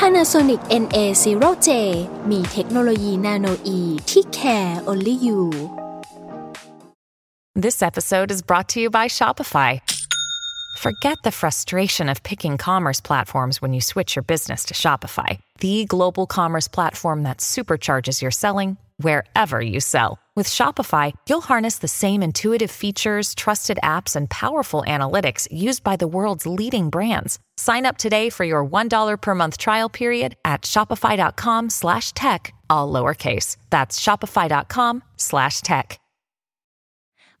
Panasonic NA0J มีเทคโนโลยี NanoE ที่ Care Only You This episode is brought to you by Shopify. Forget the frustration of picking commerce platforms when you switch your business to Shopify, the global commerce platform that supercharges your selling wherever you sell.With Shopify, you'll harness the same intuitive features, trusted apps, and powerful analytics used by the world's leading brands. Sign up today for your $1 per month trial period at shopify.com/tech, all lowercase. That's shopify.com/tech.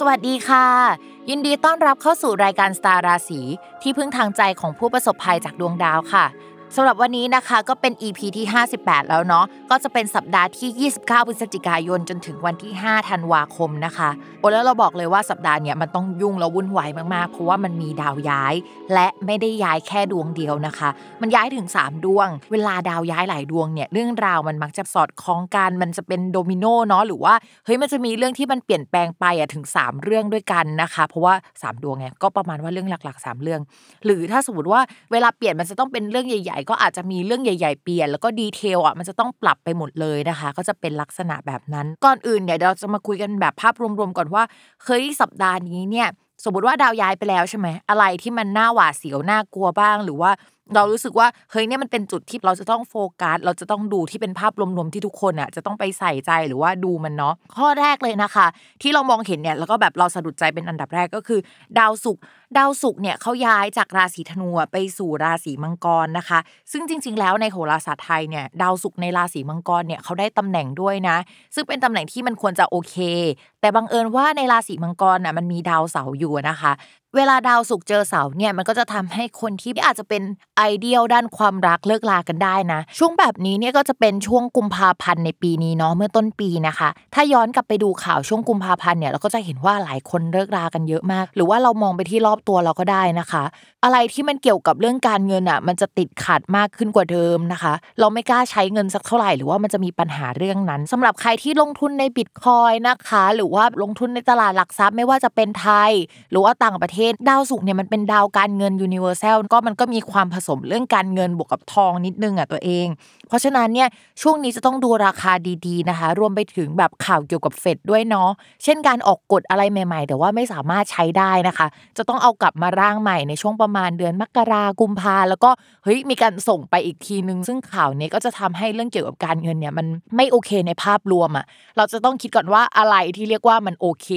สวัสดีค่ะยินดีต้อนรับเข้าสู่รายการสตาร์ราศีที่พึ่งทางใจของผู้ประสบภัยจากดวงดาวค่ะสำหรับวันนี้นะคะก็เป็น EP ที่58แล้วเนาะก็จะเป็นสัปดาห์ที่29พฤศจิกายนจนถึงวันที่5ธันวาคมนะคะแล้วเราบอกเลยว่าสัปดาห์เนี้ยมันต้องยุ่งแล้ววุ่นวายมากๆเพราะว่ามันมีดาวย้ายและไม่ได้ย้ายแค่ดวงเดียวนะคะมันย้ายถึง3ดวงเวลาดาวย้ายหลายดวงเนี่ยเรื่องราวมันมักจะสอดคล้องกันมันจะเป็นโดมิโนเนาะหรือว่าเฮ้ยมันจะมีเรื่องที่มันเปลี่ยนแปลงไปอ่ะถึง3เรื่องด้วยกันนะคะเพราะว่า3ดวงเนี่ยก็ประมาณว่าเรื่องหลักๆ3เรื่องหรือถ้าสมมติว่าเวลาเปลี่ยนมันจะต้องเป็นเรื่องใหญ่ก็อาจจะมีเรื่องใหญ่ๆเปลี่ยนแล้วก็ดีเทลอ่ะมันจะต้องปรับไปหมดเลยนะคะก็จะเป็นลักษณะแบบนั้นก่อนอื่นเนี่ยเราจะมาคุยกันแบบภาพรวมๆก่อนว่าเฮ้ยสัปดาห์นี้เนี่ยสมมติว่าดาวย้ายไปแล้วใช่ไหมอะไรที่มันน่าหวาดเสียวน่ากลัวบ้างหรือว่าเรารู้สึกว่าเฮ้ยเนี่ยมันเป็นจุดที่เราจะต้องโฟกัสเราจะต้องดูที่เป็นภาพรวมๆที่ทุกคนอ่ะจะต้องไปใส่ใจหรือว่าดูมันเนาะข้อแรกเลยนะคะที่เรามองเห็นเนี่ยแล้วก็แบบเราสะดุดใจเป็นอันดับแรกก็คือดาวศุกร์เนี่ยเขาย้ายจากราศีธนูไปสู่ราศีมังกรนะคะซึ่งจริงๆแล้วในโหราศาสตร์ไทยเนี่ยดาวศุกร์ในราศีมังกรเนี่ยเขาได้ตำแหน่งด้วยนะซึ่งเป็นตำแหน่งที่มันควรจะโอเคแต่บังเอิญว่าในราศีมังกรน่ะมันมีดาวเสาร์อยู่นะคะเวลาดาวศุกร์เจอเสาร์เนี่ยมันก็จะทำให้คนที่อาจจะเป็นไอเดียลด้านความรักเลิกลากันได้นะช่วงแบบนี้เนี่ยก็จะเป็นช่วงกุมภาพันธ์ในปีนี้เนาะเมื่อต้นปีนะคะถ้าย้อนกลับไปดูข่าวช่วงกุมภาพันธ์เนี่ยเราก็จะเห็นว่าหลายคนเลิกลากันเยอะมากหรือว่าเรามองไปที่รอบตัวเราก็ได้นะคะอะไรที่มันเกี่ยวกับเรื่องการเงินอ่ะมันจะติดขัดมากขึ้นกว่าเดิมนะคะเราไม่กล้าใช้เงินสักเท่าไหร่หรือว่ามันจะมีปัญหาเรื่องนั้นสำหรับใครที่ลงทุนใน Bitcoin นะคะหรือว่าลงทุนในตลาดหลักทรัพย์ไม่ว่าจะเป็นไทยหรือว่าต่างประเทศดาวศุกร์เนี่ยมันเป็นดาวการเงิน universal ก็มันก็มีความผสมเรื่องการเงินบวกกับทองนิดนึงอ่ะตัวเองเพราะฉะนั้นเนี่ยช่วงนี้จะต้องดูราคาดีๆนะคะรวมไปถึงแบบข่าวเกี่ยวกับ Fed ด้วยเนาะเช่นการออกกฎอะไรใหม่ๆแต่ว่าไม่สามารถใช้ได้นะคะจะต้องเอากลับมาร่างใหม่ในช่วงประมาณเดือนมกราคมกุมภาแล้วก็เฮ้ยมีการส่งไปอีกทีนึงซึ่งข่าวนี้ก็จะทำให้เรื่องเกี่ยวกับการเงินเนี่ยมันไม่โอเคในภาพรวมอ่ะเราจะต้องคิดก่อนว่าอะไรที่เรียกว่ามันโอเค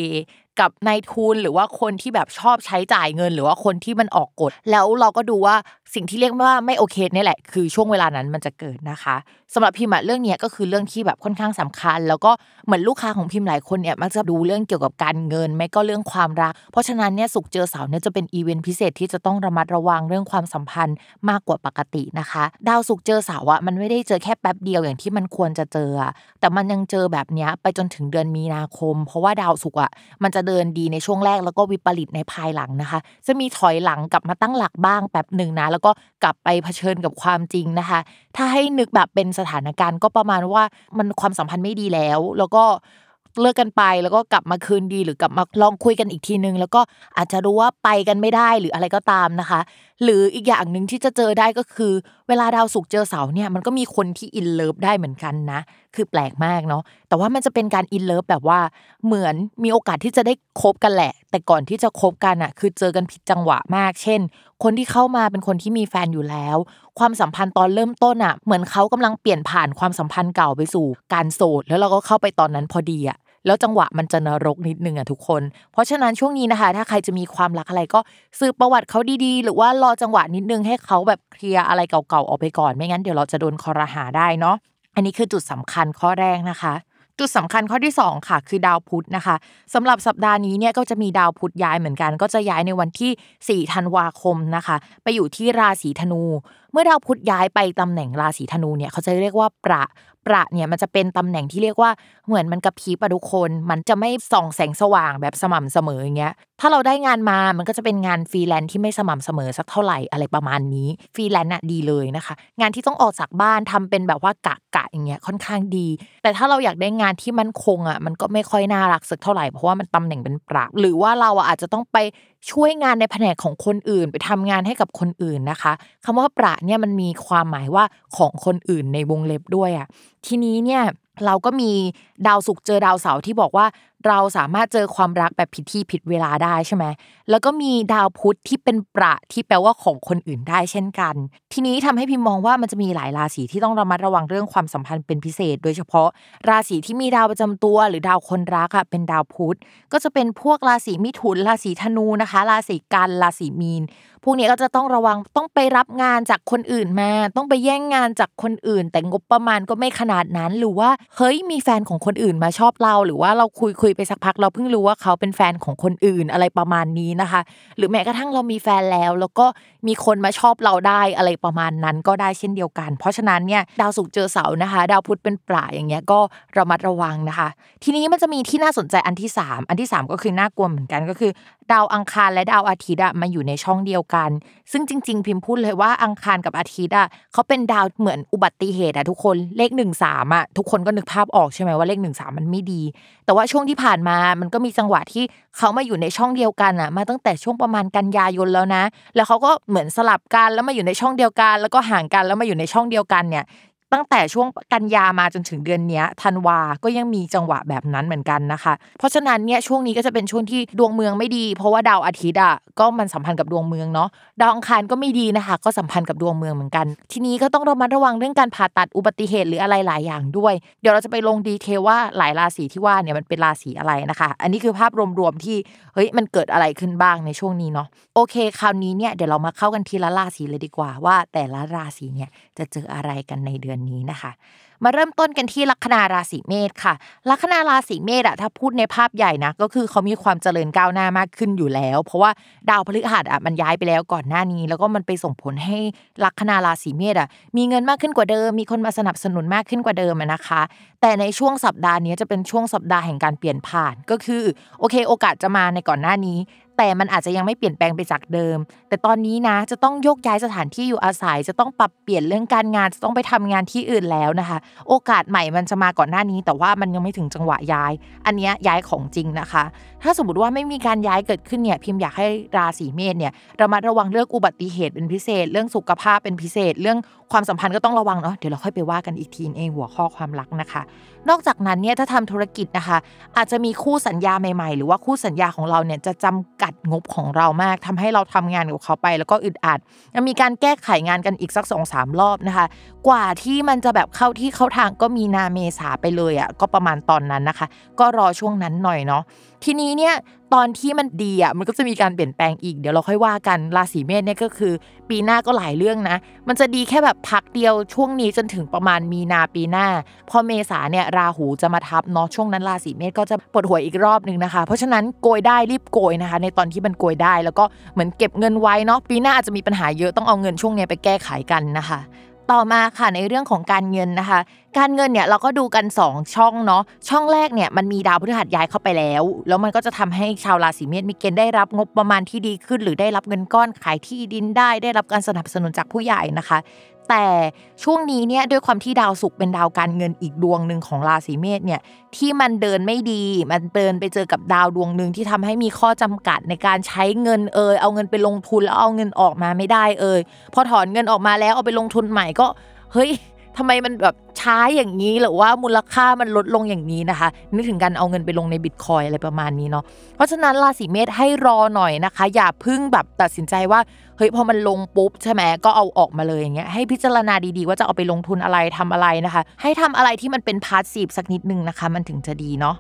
กับนายทุนหรือว่าคนที่แบบชอบใช้จ่ายเงินหรือว่าคนที่มันออกกฎแล้วเราก็ดูว่าสิ่งที่เรียกว่าไม่โอเคนี่แหละคือช่วงเวลานั้นมันจะเกิดนะคะสำหรับพิมพ์เรื่องนี้ก็คือเรื่องที่แบบค่อนข้างสำคัญแล้วก็เหมือนลูกค้าของพิมพ์หลายคนเนี่ยมักจะดูเรื่องเกี่ยวกับการเงินไม่ก็เรื่องความรักเพราะฉะนั้นเนี่ยศุกร์เจอเสาร์เนี่ยจะเป็นอีเวนต์พิเศษที่จะต้องระมัดระวังเรื่องความสัมพันธ์มากกว่าปกตินะคะดาวศุกร์เจอเสาร์มันไม่ได้เจอแค่แป๊บเดียวอย่างที่มันควรจะเจอแต่มันยังเจอแบบนี้ไปจนถึงเดือนมีนาคมเพราะว่าดาวศุกร์มันจะเดินดีในช่วงแรกแล้วก็วิปริตในภายหลังนะคะจะมีถอยหลังกลับมาตั้งหลักบ้างแป๊บนึงนะแล้วก็กลับไปเผชิญกับความจริงนะคะถ้าให้นึกแบบเป็นสถานการณ์ก็ประมาณว่ามันความสัมพันธ์ไม่ดีแล้วก็เลิกกันไปแล้วก็กลับมาคืนดีหรือกลับมาลองคุยกันอีกทีนึงแล้วก็อาจจะรู้ว่าไปกันไม่ได้หรืออะไรก็ตามนะคะ หรืออีกอย่างนึงที่จะเจอได้ก็คือเวลาดาวศุกร์เจอเสาร์เนี่ยมันก็มีคนที่อินเลิฟได้เหมือนกันนะคือแปลกมากเนาะแต่ว่ามันจะเป็นการอินเลิฟแบบว่าเหมือนมีโอกาสที่จะได้คบกันแหละแต่ก่อนที่จะคบกันอ่ะคือเจอกันผิดจังหวะมากเช่นคนที่เข้ามาเป็นคนที่มีแฟนอยู่แล้วความสัมพันธ์ตอนเริ่มต้นอ่ะเหมือนเขากำลังเปลี่ยนผ่านความสัมพันธ์เก่าไปสู่การโสดแล้วเราก็เข้าไปตอนนั้นพอดีอ่ะแล้วจังหวะมันจะนรกนิดนึงอ่ะทุกคนเพราะฉะนั้นช่วงนี้นะคะถ้าใครจะมีความรักอะไรก็สืบประวัติเขาดีๆหรือว่ารอจังหวะนิดนึงให้เขาแบบเคลียร์อะไรเก่าๆออกไปก่อนไม่งั้นเดี๋ยวเราจะโดนคอรหาได้เนาะอันนี้คือจุดสำคัญข้อแรกนะคะจุดสำคัญข้อที่2ค่ะคือดาวพุธนะคะสำหรับสัปดาห์นี้เนี่ยก็จะมีดาวพุธย้ายเหมือนกันก็จะย้ายในวันที่4ธันวาคมนะคะไปอยู่ที่ราศีธนูเมื่อดาวพุธย้ายไปตำแหน่งราศีธนูเนี่ยเขาจะเรียกว่าประเนี่ยมันจะเป็นตำแหน่งที่เรียกว่าเหมือนมันกระพริบทุกคนมันจะไม่ส่องแสงสว่างแบบสม่ำเสมออย่างเงี้ยถ้าเราได้งานมามันก็จะเป็นงานฟรีแลนซ์ที่ไม่สม่ำเสมอสักเท่าไหร่อะไรประมาณนี้ฟรีแลนซ์น่ะดีเลยนะคะงานที่ต้องออกจากบ้านทำเป็นแบบว่ากะอย่างเงี้ยค่อนข้างดีแต่ถ้าเราอยากได้งานที่มั่นคงอ่ะมันก็ไม่ค่อยน่ารักสักเท่าไหร่เพราะว่ามันตำแหน่งเป็นประหรือว่าเราอาจจะต้องไปช่วยงานในแผนกของคนอื่นไปทำงานให้กับคนอื่นนะคะคำว่าประเนี่ยมันมีความหมายว่าของคนอื่นในวงเล็บด้วยอ่ะทีนี้เนี่ยเราก็มีดาวศุกร์เจอดาวเสาร์ที่บอกว่าเราสามารถเจอความรักแบบผิดที่ผิดเวลาได้ใช่ไหมแล้วก็มีดาวพุธที่เป็นประที่แปลว่าของคนอื่นได้เช่นกันทีนี้ทำให้พิมมองว่ามันจะมีหลายราศีที่ต้องระมัดระวังเรื่องความสัมพันธ์เป็นพิเศษโดยเฉพาะราศีที่มีดาวประจำตัวหรือดาวคนรักอ่ะเป็นดาวพุธก็จะเป็นพวกราศีมิถุนราศีธนูนะคะราศีกันราศีมีนพวกนี้ก็จะต้องระวังต้องไปรับงานจากคนอื่นมาต้องไปแย่งงานจากคนอื่นแต่งบประมาณก็ไม่ขนาดนั้นหรือว่าเฮ้ยมีแฟนของคนอื่นมาชอบเราหรือว่าเราคุยไปสักพักเราเพิ่งรู้ว่าเขาเป็นแฟนของคนอื่นอะไรประมาณนี้นะคะหรือแม้กระทั่งเรามีแฟนแล้วก็มีคนมาชอบเราได้อะไรประมาณนั้นก็ได้เช่นเดียวกันเพราะฉะนั้นเนี่ยดาวศุกร์เจอเสาร์นะคะดาวพุธเป็นปลาอย่างเงี้ยก็ระมัดระวังนะคะทีนี้มันจะมีที่น่าสนใจอันที่3ก็คือน่ากลัวเหมือนกันก็คือดาวอังคารและดาวอาทิตย์อ่ะมาอยู่ในช่องเดียวกันซึ่งจริงๆพิมพ์พูดเลยว่าอังคารกับอาทิตย์อ่ะเขาเป็นดาวเหมือนอุบัติเหตุอ่ะทุกคนเลข13อ่ะทุกคนก็นึกภาพออกใช่มั้ยว่าเลข13มันไม่ดีแต่ว่าช่วงที่ผ่านมามันก็มีจังหวะที่เขามาอยู่ในช่องเดียวกันอ่ะมาตั้งแต่ช่วงประมาณกันยายนแล้วนะแล้วเขาก็เหมือนสลับกันแล้วมาอยู่ในช่องเดียวกันแล้วก็ห่างกันแล้วมาอยู่ในช่องเดียวกันเนี่ยตั้งแต่ช่วงกันยามาจนถึงเดือนนี้ธันวาก็ยังมีจังหวะแบบนั้นเหมือนกันนะคะเพราะฉะนั้นเนี่ยช่วงนี้ก็จะเป็นช่วงที่ดวงเมืองไม่ดีเพราะว่าดาวอาทิตย์อ่ะก็มันสัมพันธ์กับดวงเมืองเนาะดาวอังคารก็ไม่ดีนะคะก็สัมพันธ์กับดวงเมืองเหมือนกันทีนี้ก็ต้องระมัดระวังเรื่องการผ่าตัดอุบัติเหตุหรืออะไรหลายอย่างด้วยเดี๋ยวเราจะไปลงดีเทลว่าหลายราศีที่ว่าเนี่ยมันเป็นราศีอะไรนะคะอันนี้คือภาพรวมๆที่เฮ้ยมันเกิดอะไรขึ้นบ้างในช่วงนี้เนาะโอเคคราวนี้เนี่ยเดี๋ยวเรามาเข้ากันทีละราศีเลยดีกว่าว่าแต่ละราศีเนี่ยจะเจออะไรกันในเดือนนี้นะคะมาเริ่มต้นกันที่ลัคนาราศีเมษค่ะลัคนาราศีเมษอ่ะถ้าพูดในภาพใหญ่นะก็คือเขามีความเจริญก้าวหน้ามากขึ้นอยู่แล้วเพราะว่าดาวพฤหัสอ่ะมันย้ายไปแล้วก่อนหน้านี้แล้วก็มันไปส่งผลให้ลัคนาราศีเมษอ่ะมีเงินมากขึ้นกว่าเดิมมีคนมาสนับสนุนมากขึ้นกว่าเดิมนะคะแต่ในช่วงสัปดาห์นี้จะเป็นช่วงสัปดาห์แห่งการเปลี่ยนผ่านก็คือโอเคโอกาสจะมาในก่อนหน้านี้แต่มันอาจจะยังไม่เปลี่ยนแปลงไปจากเดิมแต่ตอนนี้นะจะต้องโยกย้ายสถานที่อยู่อาศัยจะต้องปรับเปลี่ยนเรื่องการงานจะต้องไปทำงานที่อื่นแล้วนะคะโอกาสใหม่มันจะมาก่อนหน้านี้แต่ว่ามันยังไม่ถึงจังหวะย้ายอันนี้ย้ายของจริงนะคะถ้าสมมติว่าไม่มีการย้ายเกิดขึ้นเนี่ยพิมอยากให้ราศีเมษเนี่ยระมัดระวังเรื่องอุบัติเหตุเป็นพิเศษเรื่องสุขภาพเป็นพิเศษเรื่องความสัมพันธ์ก็ต้องระวังเนาะเดี๋ยวเราค่อยไปว่ากันอีกทีในหัวข้อความรักนะคะนอกจากนั้นเนี่ยถ้าทำธุรกิจนะคะอาจจะมีคู่สัญญาใหม่ๆหรือว่าคู่สัญญาของเราเนี่ยจะจำกัดงบของเรามากทำให้เราทำงานกับเขาไปแล้วก็อึดอัดจะมีการแก้ไขงานกันอีกสัก 2-3 รอบนะคะกว่าที่มันจะแบบเข้าที่เข้าทางก็มีนาเมษาไปเลยอ่ะก็ประมาณตอนนั้นนะคะก็รอช่วงนั้นหน่อยเนาะทีนี้เนี่ยตอนที่มันดีอ่ะมันก็จะมีการเปลี่ยนแปลงอีกเดี๋ยวเราค่อยว่ากันราศีเมษเนี่ยก็คือปีหน้าก็หลายเรื่องนะมันจะดีแค่แบบพักเดียวช่วงนี้จนถึงประมาณมีนาปีหน้าพอเมษาเนี่ยราหูจะมาทับเนาะช่วงนั้นราศีเมษก็จะปวดหัวอีกรอบนึงนะคะเพราะฉะนั้นโกยได้รีบโกยนะคะในตอนที่มันโกยได้แล้วก็เหมือนเก็บเงินไว้เนาะปีหน้าอาจจะมีปัญหาเยอะต้องเอาเงินช่วงนี้ไปแก้ไขกันนะคะต่อมาค่ะในเรื่องของการเงินนะคะการเงินเนี่ยเราก็ดูกัน2ช่องเนาะช่องแรกเนี่ยมันมีดาวพฤหัสย้ายเข้าไปแล้วมันก็จะทำให้ชาวราศีเมษมีเกณฑ์ได้รับงบประมาณที่ดีขึ้นหรือได้รับเงินก้อนขายที่ดินได้รับการสนับสนุนจากผู้ใหญ่นะคะ แต่ช่วงนี้เนี่ยด้วยความที่ดาวศุกร์เป็นดาวการเงินอีกดวงหนึ่งของราศีเมษเนี่ยที่มันเดินไม่ดีมันเดินไปเจอกับดาวดวงนึงที่ทำให้มีข้อจำกัดในการใช้เงินเอาเงินไปลงทุนแล้วเอาเงินออกมาไม่ได้พอถอนเงินออกมาแล้วเอาไปลงทุนใหม่ก็เฮ้ยทำไมมันแบบช้าอย่างนี้หรือว่ามูลค่ามันลดลงอย่างนี้นะคะนึกถึงการเอาเงินไปลงใน Bitcoin อะไรประมาณนี้เนาะเพราะฉะนั้นราศีเมษให้รอหน่อยนะคะอย่าเพิ่งแบบตัดสินใจว่าเฮ้ยพอมันลงปุ๊บใช่ไหมก็เอาออกมาเลยอย่างเงี้ยให้พิจารณาดีๆว่าจะเอาไปลงทุนอะไรทำอะไรนะคะให้ทำอะไรที่มันเป็นพาสซีฟสักนิดนึงนะคะมันถึงจะดีเนาะ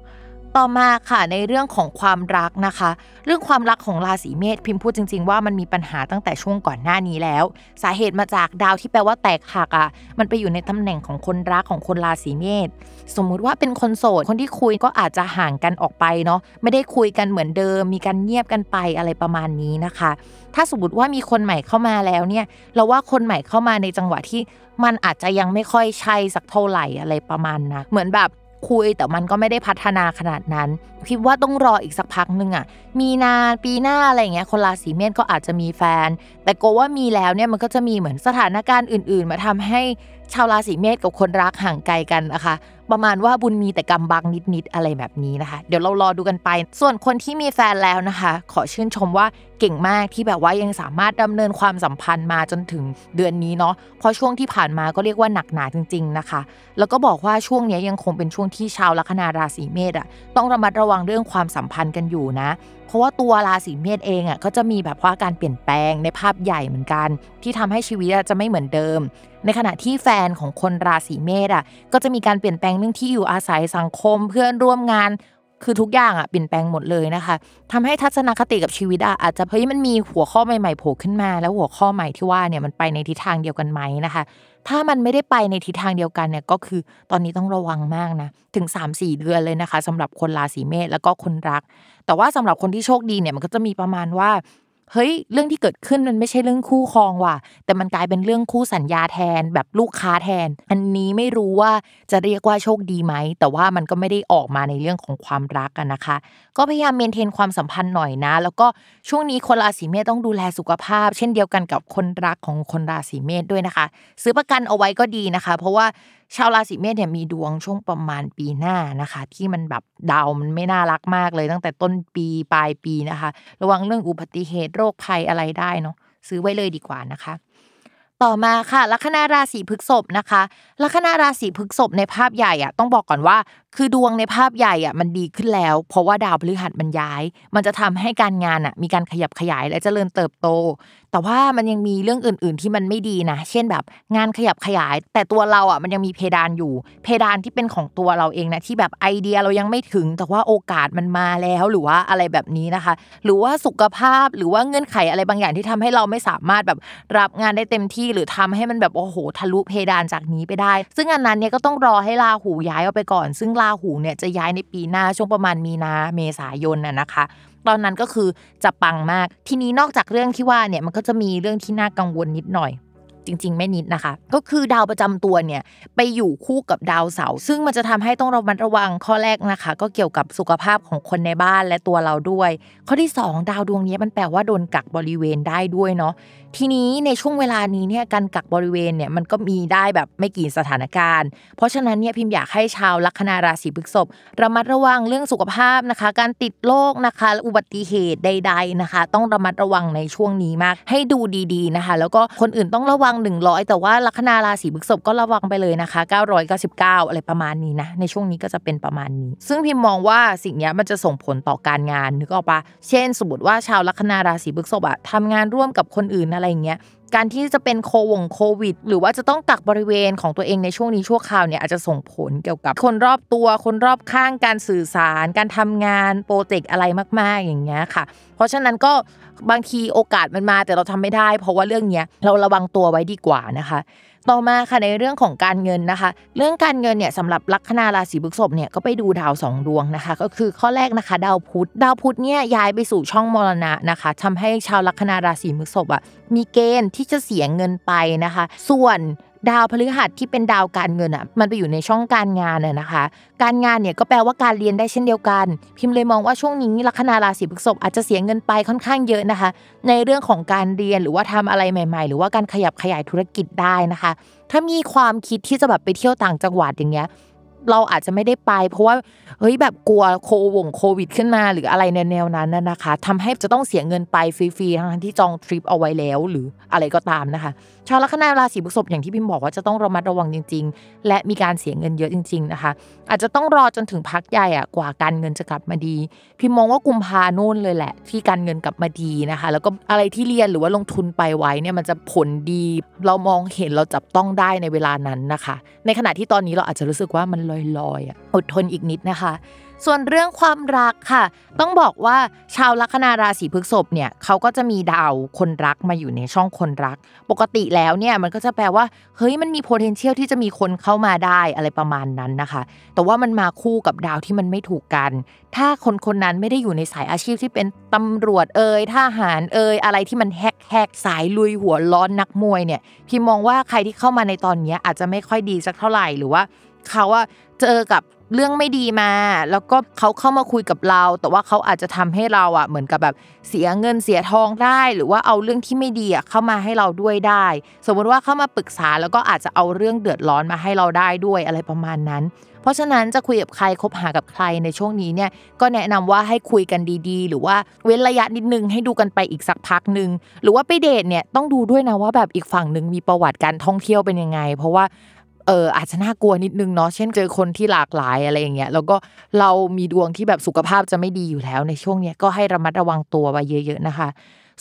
ต่อมาค่ะในเรื่องของความรักนะคะเรื่องความรักของราศีเมษพิมพ์พูดจริงๆว่ามันมีปัญหาตั้งแต่ช่วงก่อนหน้านี้แล้วสาเหตุมาจากดาวที่แปลว่าแตกหักอ่ะมันไปอยู่ในตำแหน่งของคนรักของคนราศีเมษสมมุติว่าเป็นคนโสดคนที่คุยก็อาจจะห่างกันออกไปเนาะไม่ได้คุยกันเหมือนเดิมมีการเงียบกันไปอะไรประมาณนี้นะคะถ้าสมมติว่ามีคนใหม่เข้ามาแล้วเนี่ยเราว่าคนใหม่เข้ามาในจังหวะที่มันอาจจะยังไม่ค่อยใช่สักเท่าไหร่อะไรประมาณนะเหมือนแบบคุยแต่มันก็ไม่ได้พัฒนาขนาดนั้นคิดว่าต้องรออีกสักพักนึงอ่ะมีนาปีหน้าอะไรอย่างเงี้ยคนราศีเมษก็อาจจะมีแฟนแต่โกว่ามีแล้วเนี่ยมันก็จะมีเหมือนสถานการณ์อื่นๆมาทำให้ชาวราศีเมษกับคนรักห่างไกลกันนะคะประมาณว่าบุญมีแต่กรรมบังนิดๆอะไรแบบนี้นะคะเดี๋ยวเรารอดูกันไปส่วนคนที่มีแฟนแล้วนะคะขอชื่นชมว่าเก่งมากที่แบบว่ายังสามารถดำเนินความสัมพันธ์มาจนถึงเดือนนี้เนาะเพราะช่วงที่ผ่านมาก็เรียกว่าหนักหนาจริงๆนะคะแล้วก็บอกว่าช่วงนี้ยังคงเป็นช่วงที่ชาวลัคนาราศีเมษอ่ะต้องระมัดระวังเรื่องความสัมพันธ์กันอยู่นะเพราะว่าตัวราศีเมษเองอ่ะก็จะมีแบบว่าการเปลี่ยนแปลงในภาพใหญ่เหมือนกันที่ทำให้ชีวิตจะไม่เหมือนเดิมในขณะที่แฟนของคนราศีเมษอ่ะก็จะมีการเปลี่ยนแปลงเรื่องที่อยู่อาศัยสังคมเพื่อนร่วมงานคือทุกอย่างอ่ะเปลี่ยนแปลงหมดเลยนะคะทำให้ทัศนคติกับชีวิตอาจจะเฮ้ยมันมีหัวข้อใหม่ๆโผล่ขึ้นมาแล้วหัวข้อใหม่ที่ว่าเนี่ยมันไปในทิศทางเดียวกันไหมนะคะถ้ามันไม่ได้ไปในทิศทางเดียวกันเนี่ยก็คือตอนนี้ต้องระวังมากนะถึง 3-4 เดือนเลยนะคะสำหรับคนราศีเมษแล้วก็คนรักแต่ว่าสำหรับคนที่โชคดีเนี่ยมันก็จะมีประมาณว่าเฮ้ยเรื่องที่เกิดขึ้นมันไม่ใช่เรื่องคู่ครองว่ะแต่มันกลายเป็นเรื่องคู่สัญญาแทนแบบลูกค้าแทนอันนี้ไม่รู้ว่าจะเรียกว่าโชคดีไหมแต่ว่ามันก็ไม่ได้ออกมาในเรื่องของความรักกันนะคะก็พยายามเมนเทนความสัมพันธ์หน่อยนะแล้วก็ช่วงนี้คนราศีเมษต้องดูแลสุขภาพเช่นเดียวกันกับคนรักของคนราศีเมษด้วยนะคะซื้อประกันเอาไว้ก็ดีนะคะเพราะว่าชาวราศีเมษเนี่ยมีดวงช่วงประมาณปีหน้านะคะที่มันแบบดาวมันไม่น่ารักมากเลยตั้งแต่ต้นปีปลายปีนะคะระวังเรื่องอุบัติเหตุโรคภัยอะไรได้เนาะซื้อไว้เลยดีกว่านะคะต่อมาค่ะลัคนาราศีพฤษภนะคะลัคนาราศีพฤษภในภาพใหญ่อ่ะต้องบอกก่อนว่าคือดวงในภาพใหญ่อ่ะมันดีขึ้นแล้วเพราะว่าดาวพฤหัสมันย้ายมันจะทำให้การงานอ่ะมีการขยับขยายและเจริญเติบโตแต่ว่ามันยังมีเรื่องอื่นๆที่มันไม่ดีนะเช่นแบบงานขยับขยายแต่ตัวเราอ่ะมันยังมีเพดานอยู่เพดานที่เป็นของตัวเราเองนะที่แบบไอเดียเรายังไม่ถึงแต่ว่าโอกาสมันมาแล้วหรือว่าอะไรแบบนี้นะคะหรือว่าสุขภาพหรือว่าเงื่อนไขอะไรบางอย่างที่ทำให้เราไม่สามารถแบบรับงานได้เต็มที่หรือทำให้มันแบบโอ้โหทะลุเพดานจากนี้ไปได้ซึ่งอันนั้นเนี่ยก็ต้องรอให้ราหูย้ายออกไปก่อนซึ่งราหูเนี่ยจะย้ายในปีหน้าช่วงประมาณมีนาเมษายนนะคะตอนนั้นก็คือจะปังมากทีนี้นอกจากเรื่องที่ว่าเนี่ยมันก็จะมีเรื่องที่น่ากังวลนิดหน่อยจริงๆไม่นิดนะคะก็คือดาวประจำตัวเนี่ยไปอยู่คู่กับดาวเสาร์ซึ่งมันจะทำให้ต้องระมัดระวังข้อแรกนะคะก็เกี่ยวกับสุขภาพของคนในบ้านและตัวเราด้วยข้อที่2ดาวดวงนี้มันแปลว่าโดนกักบริเวณได้ด้วยเนาะทีนี้ในช่วงเวลานี้เนี่ยการกักบริเวณเนี่ยมันก็มีได้แบบไม่กี่สถานการณ์เพราะฉะนั้นเนี่ยพิมพ์อยากให้ชาวลัคนาราศีพฤษภระมัดระวังเรื่องสุขภาพนะคะการติดโรคนะคะอุบัติเหตุใดๆนะคะต้องระมัดระวังในช่วงนี้มากให้ดูดีๆนะคะแล้วก็คนอื่นต้องระวัง100แต่ว่าลัคนาราศีพฤษภก็ระวังไปเลยนะคะ999อะไรประมาณนี้นะในช่วงนี้ก็จะเป็นประมาณนี้ซึ่งพิมมองว่าสิ่งนี้มันจะส่งผลต่อการงานนึกออกปะเช่นสมมติว่าชาวลัคนาราศีพฤษภอะทำงานร่วมกับคนอื่นอะไรอย่างเงี้ยการที่จะเป็นโควิดหรือว่าจะต้องกักบริเวณของตัวเองในช่วงนี้ชั่วคราวเนี่ยอาจจะส่งผลเกี่ยวกับคนรอบตัวคนรอบข้างการสื่อสารการทำงานโปรเจกต์อะไรมากๆอย่างเงี้ยค่ะเพราะฉะนั้นก็บางทีโอกาสมันมาแต่เราทำไม่ได้เพราะว่าเรื่องเนี้ยเราระวังตัวไว้ดีกว่านะคะต่อมาค่ะในเรื่องของการเงินนะคะเรื่องการเงินเนี่ยสำหรับลัคนาราศีพฤษภเนี่ยก็ไปดูดาว2ดวงนะคะก็คือข้อแรกนะคะดาวพุธเนี่ยย้ายไปสู่ช่องมรณะนะคะทำให้ชาวลัคนาราศีพฤษภอ่ะมีเกณฑ์ที่จะเสียเงินไปนะคะส่วน ดาวพฤหัสที่เป็นดาวการเงินอ่ะมันไปอยู่ในช่องการงานนะคะการงานเนี่ยก็แปลว่าการเรียนได้เช่นเดียวกันพิมพ์เลยมองว่าช่วงนี้ลัคนาราศีพฤษภอาจจะเสียเงินไปค่อนข้างเยอะนะคะในเรื่องของการเรียนหรือว่าทำอะไรใหม่ๆหรือว่าการขยับขยายธุรกิจได้นะคะถ้ามีความคิดที่จะแบบไปเที่ยวต่างจังหวัดอย่างเงี้ยเราอาจจะไม่ได้ไปเพราะว่าเฮ้ยแบบกลัวโควิดขึ้นมาหรืออะไรในแนวนั้นนะคะทำให้จะต้องเสียเงินไปฟรีๆทั้งที่จองทริปเอาไว้แล้วหรืออะไรก็ตามนะคะชาวลัคนาราศีพฤษภอย่างที่พิมบอกว่าจะต้องระมัดระวังจริงๆและมีการเสียเงินเยอะจริงๆนะคะอาจจะต้องรอจนถึงพักใหญ่อ่ะกว่าการเงินจะกลับมาดีพิมมองว่ากุมภาโน่นเลยแหละที่การเงินกลับมาดีนะคะแล้วก็อะไรที่เรียนหรือว่าลงทุนไปไว้เนี่ยมันจะผลดีเรามองเห็นเราจับต้องได้ในเวลานั้นนะคะในขณะที่ตอนนี้เราอาจจะรู้สึกว่ามันลอยๆอ่ะอดทนอีกนิดนะคะส่วนเรื่องความรักค่ะต้องบอกว่าชาวลัคนาราศีพฤษภเนี่ยเขาก็จะมีดาวคนรักมาอยู่ในช่องคนรักปกติแล้วเนี่ยมันก็จะแปลว่าเฮ้ยมันมี potential ที่จะมีคนเข้ามาได้อะไรประมาณนั้นนะคะแต่ว่ามันมาคู่กับดาวที่มันไม่ถูกกันถ้าคนๆนั้นไม่ได้อยู่ในสายอาชีพที่เป็นตำรวจทหารอะไรที่มันแฮกสายลุยหัวร้อนนักมวยเนี่ยพี่มองว่าใครที่เข้ามาในตอนนี้อาจจะไม่ค่อยดีสักเท่าไหร่หรือว่าเขาว่าเจอกับเรื่องไม่ดีมาแล้วก็เขาเข้ามาคุยกับเราแต่ว่าเขาอาจจะทำให้เราอ่ะเหมือนกับแบบเสียเงินเสียทองได้หรือว่าเอาเรื่องที่ไม่ดีอ่ะเข้ามาให้เราด้วยได้สมมติว่าเข้ามาปรึกษาแล้วก็อาจจะเอาเรื่องเดือดร้อนมาให้เราได้ด้วยอะไรประมาณนั้นเพราะฉะนั้นจะคุยกับใครคบหากับใครในช่วงนี้เนี่ยก็แนะนำว่าให้คุยกันดีๆหรือว่าเว้นระยะนิดนึงให้ดูกันไปอีกสักพักนึงหรือว่าไปเดทเนี่ยต้องดูด้วยนะว่าแบบอีกฝั่งนึงมีประวัติการท่องเที่ยวเป็นยังไงเพราะว่าอาจจะน่ากลัวนิดนึงเนาะเช่นเจอคนที่หลากหลายอะไรอย่างเงี้ยแล้วก็เรามีดวงที่แบบสุขภาพจะไม่ดีอยู่แล้วในช่วงเนี้ยก็ให้ระมัดระวังตัวไว้เยอะๆนะคะ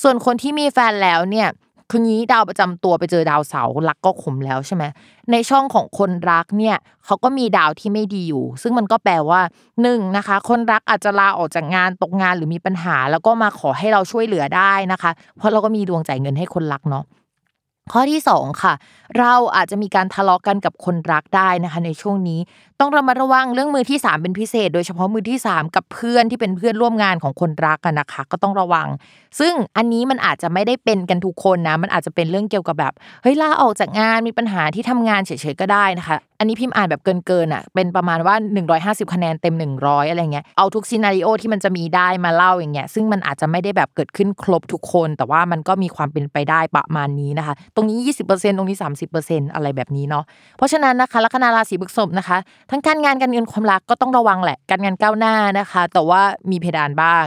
ส่วนคนที่มีแฟนแล้วเนี่ยคืองี้ดาวประจำตัวไปเจอดาวเสาร์รักก็ขมแล้วใช่ไหมในช่องของคนรักเนี่ยเขาก็มีดาวที่ไม่ดีอยู่ซึ่งมันก็แปลว่า1นะคะคนรักอาจจะลาออกจากงานตกงานหรือมีปัญหาแล้วก็มาขอให้เราช่วยเหลือได้นะคะเพราะเราก็มีดวงจ่ายเงินให้คนรักเนาะข้อที่2ค่ะเราอาจจะมีการทะเลาะกันกับคนรักได้นะคะในช่วงนี้ต้องระมัดระวังเรื่องมือที่3เป็นพิเศษโดยเฉพาะมือที่3กับเพื่อนที่เป็นเพื่อนร่วมงานของคนรักนะคะก็ต้องระวังซึ่งอันนี้มันอาจจะไม่ได้เป็นกันทุกคนนะมันอาจจะเป็นเรื่องเกี่ยวกับแบบเฮ้ยลาออกจากงานมีปัญหาที่ทำงานเฉยๆก็ได้นะคะอันนี้พิมพ์อ่านแบบเกินเป็นประมาณว่า150คะแนนเต็ม100อะไรเงี้ยเอาทุกซีนาริโอที่มันจะมีได้มาเล่าอย่างเงี้ยซึ่งมันอาจจะไม่ได้แบบเกิดขึ้นครบทุกคนแต่ว่ามันก็มีความเป็นไปได้ประมาณนี้นะคะตรงนี้ 20% ตรงนี้ 30% อะไรแบบนี้เนาะเพราะฉะนั้นนะคะลัคนาราศีพฤษภนะคะทั้งการงานการเงินความรักก็ต้องระวังแหละการงานก้าวหน้านะคะแต่ว่ามีเพดานบ้าง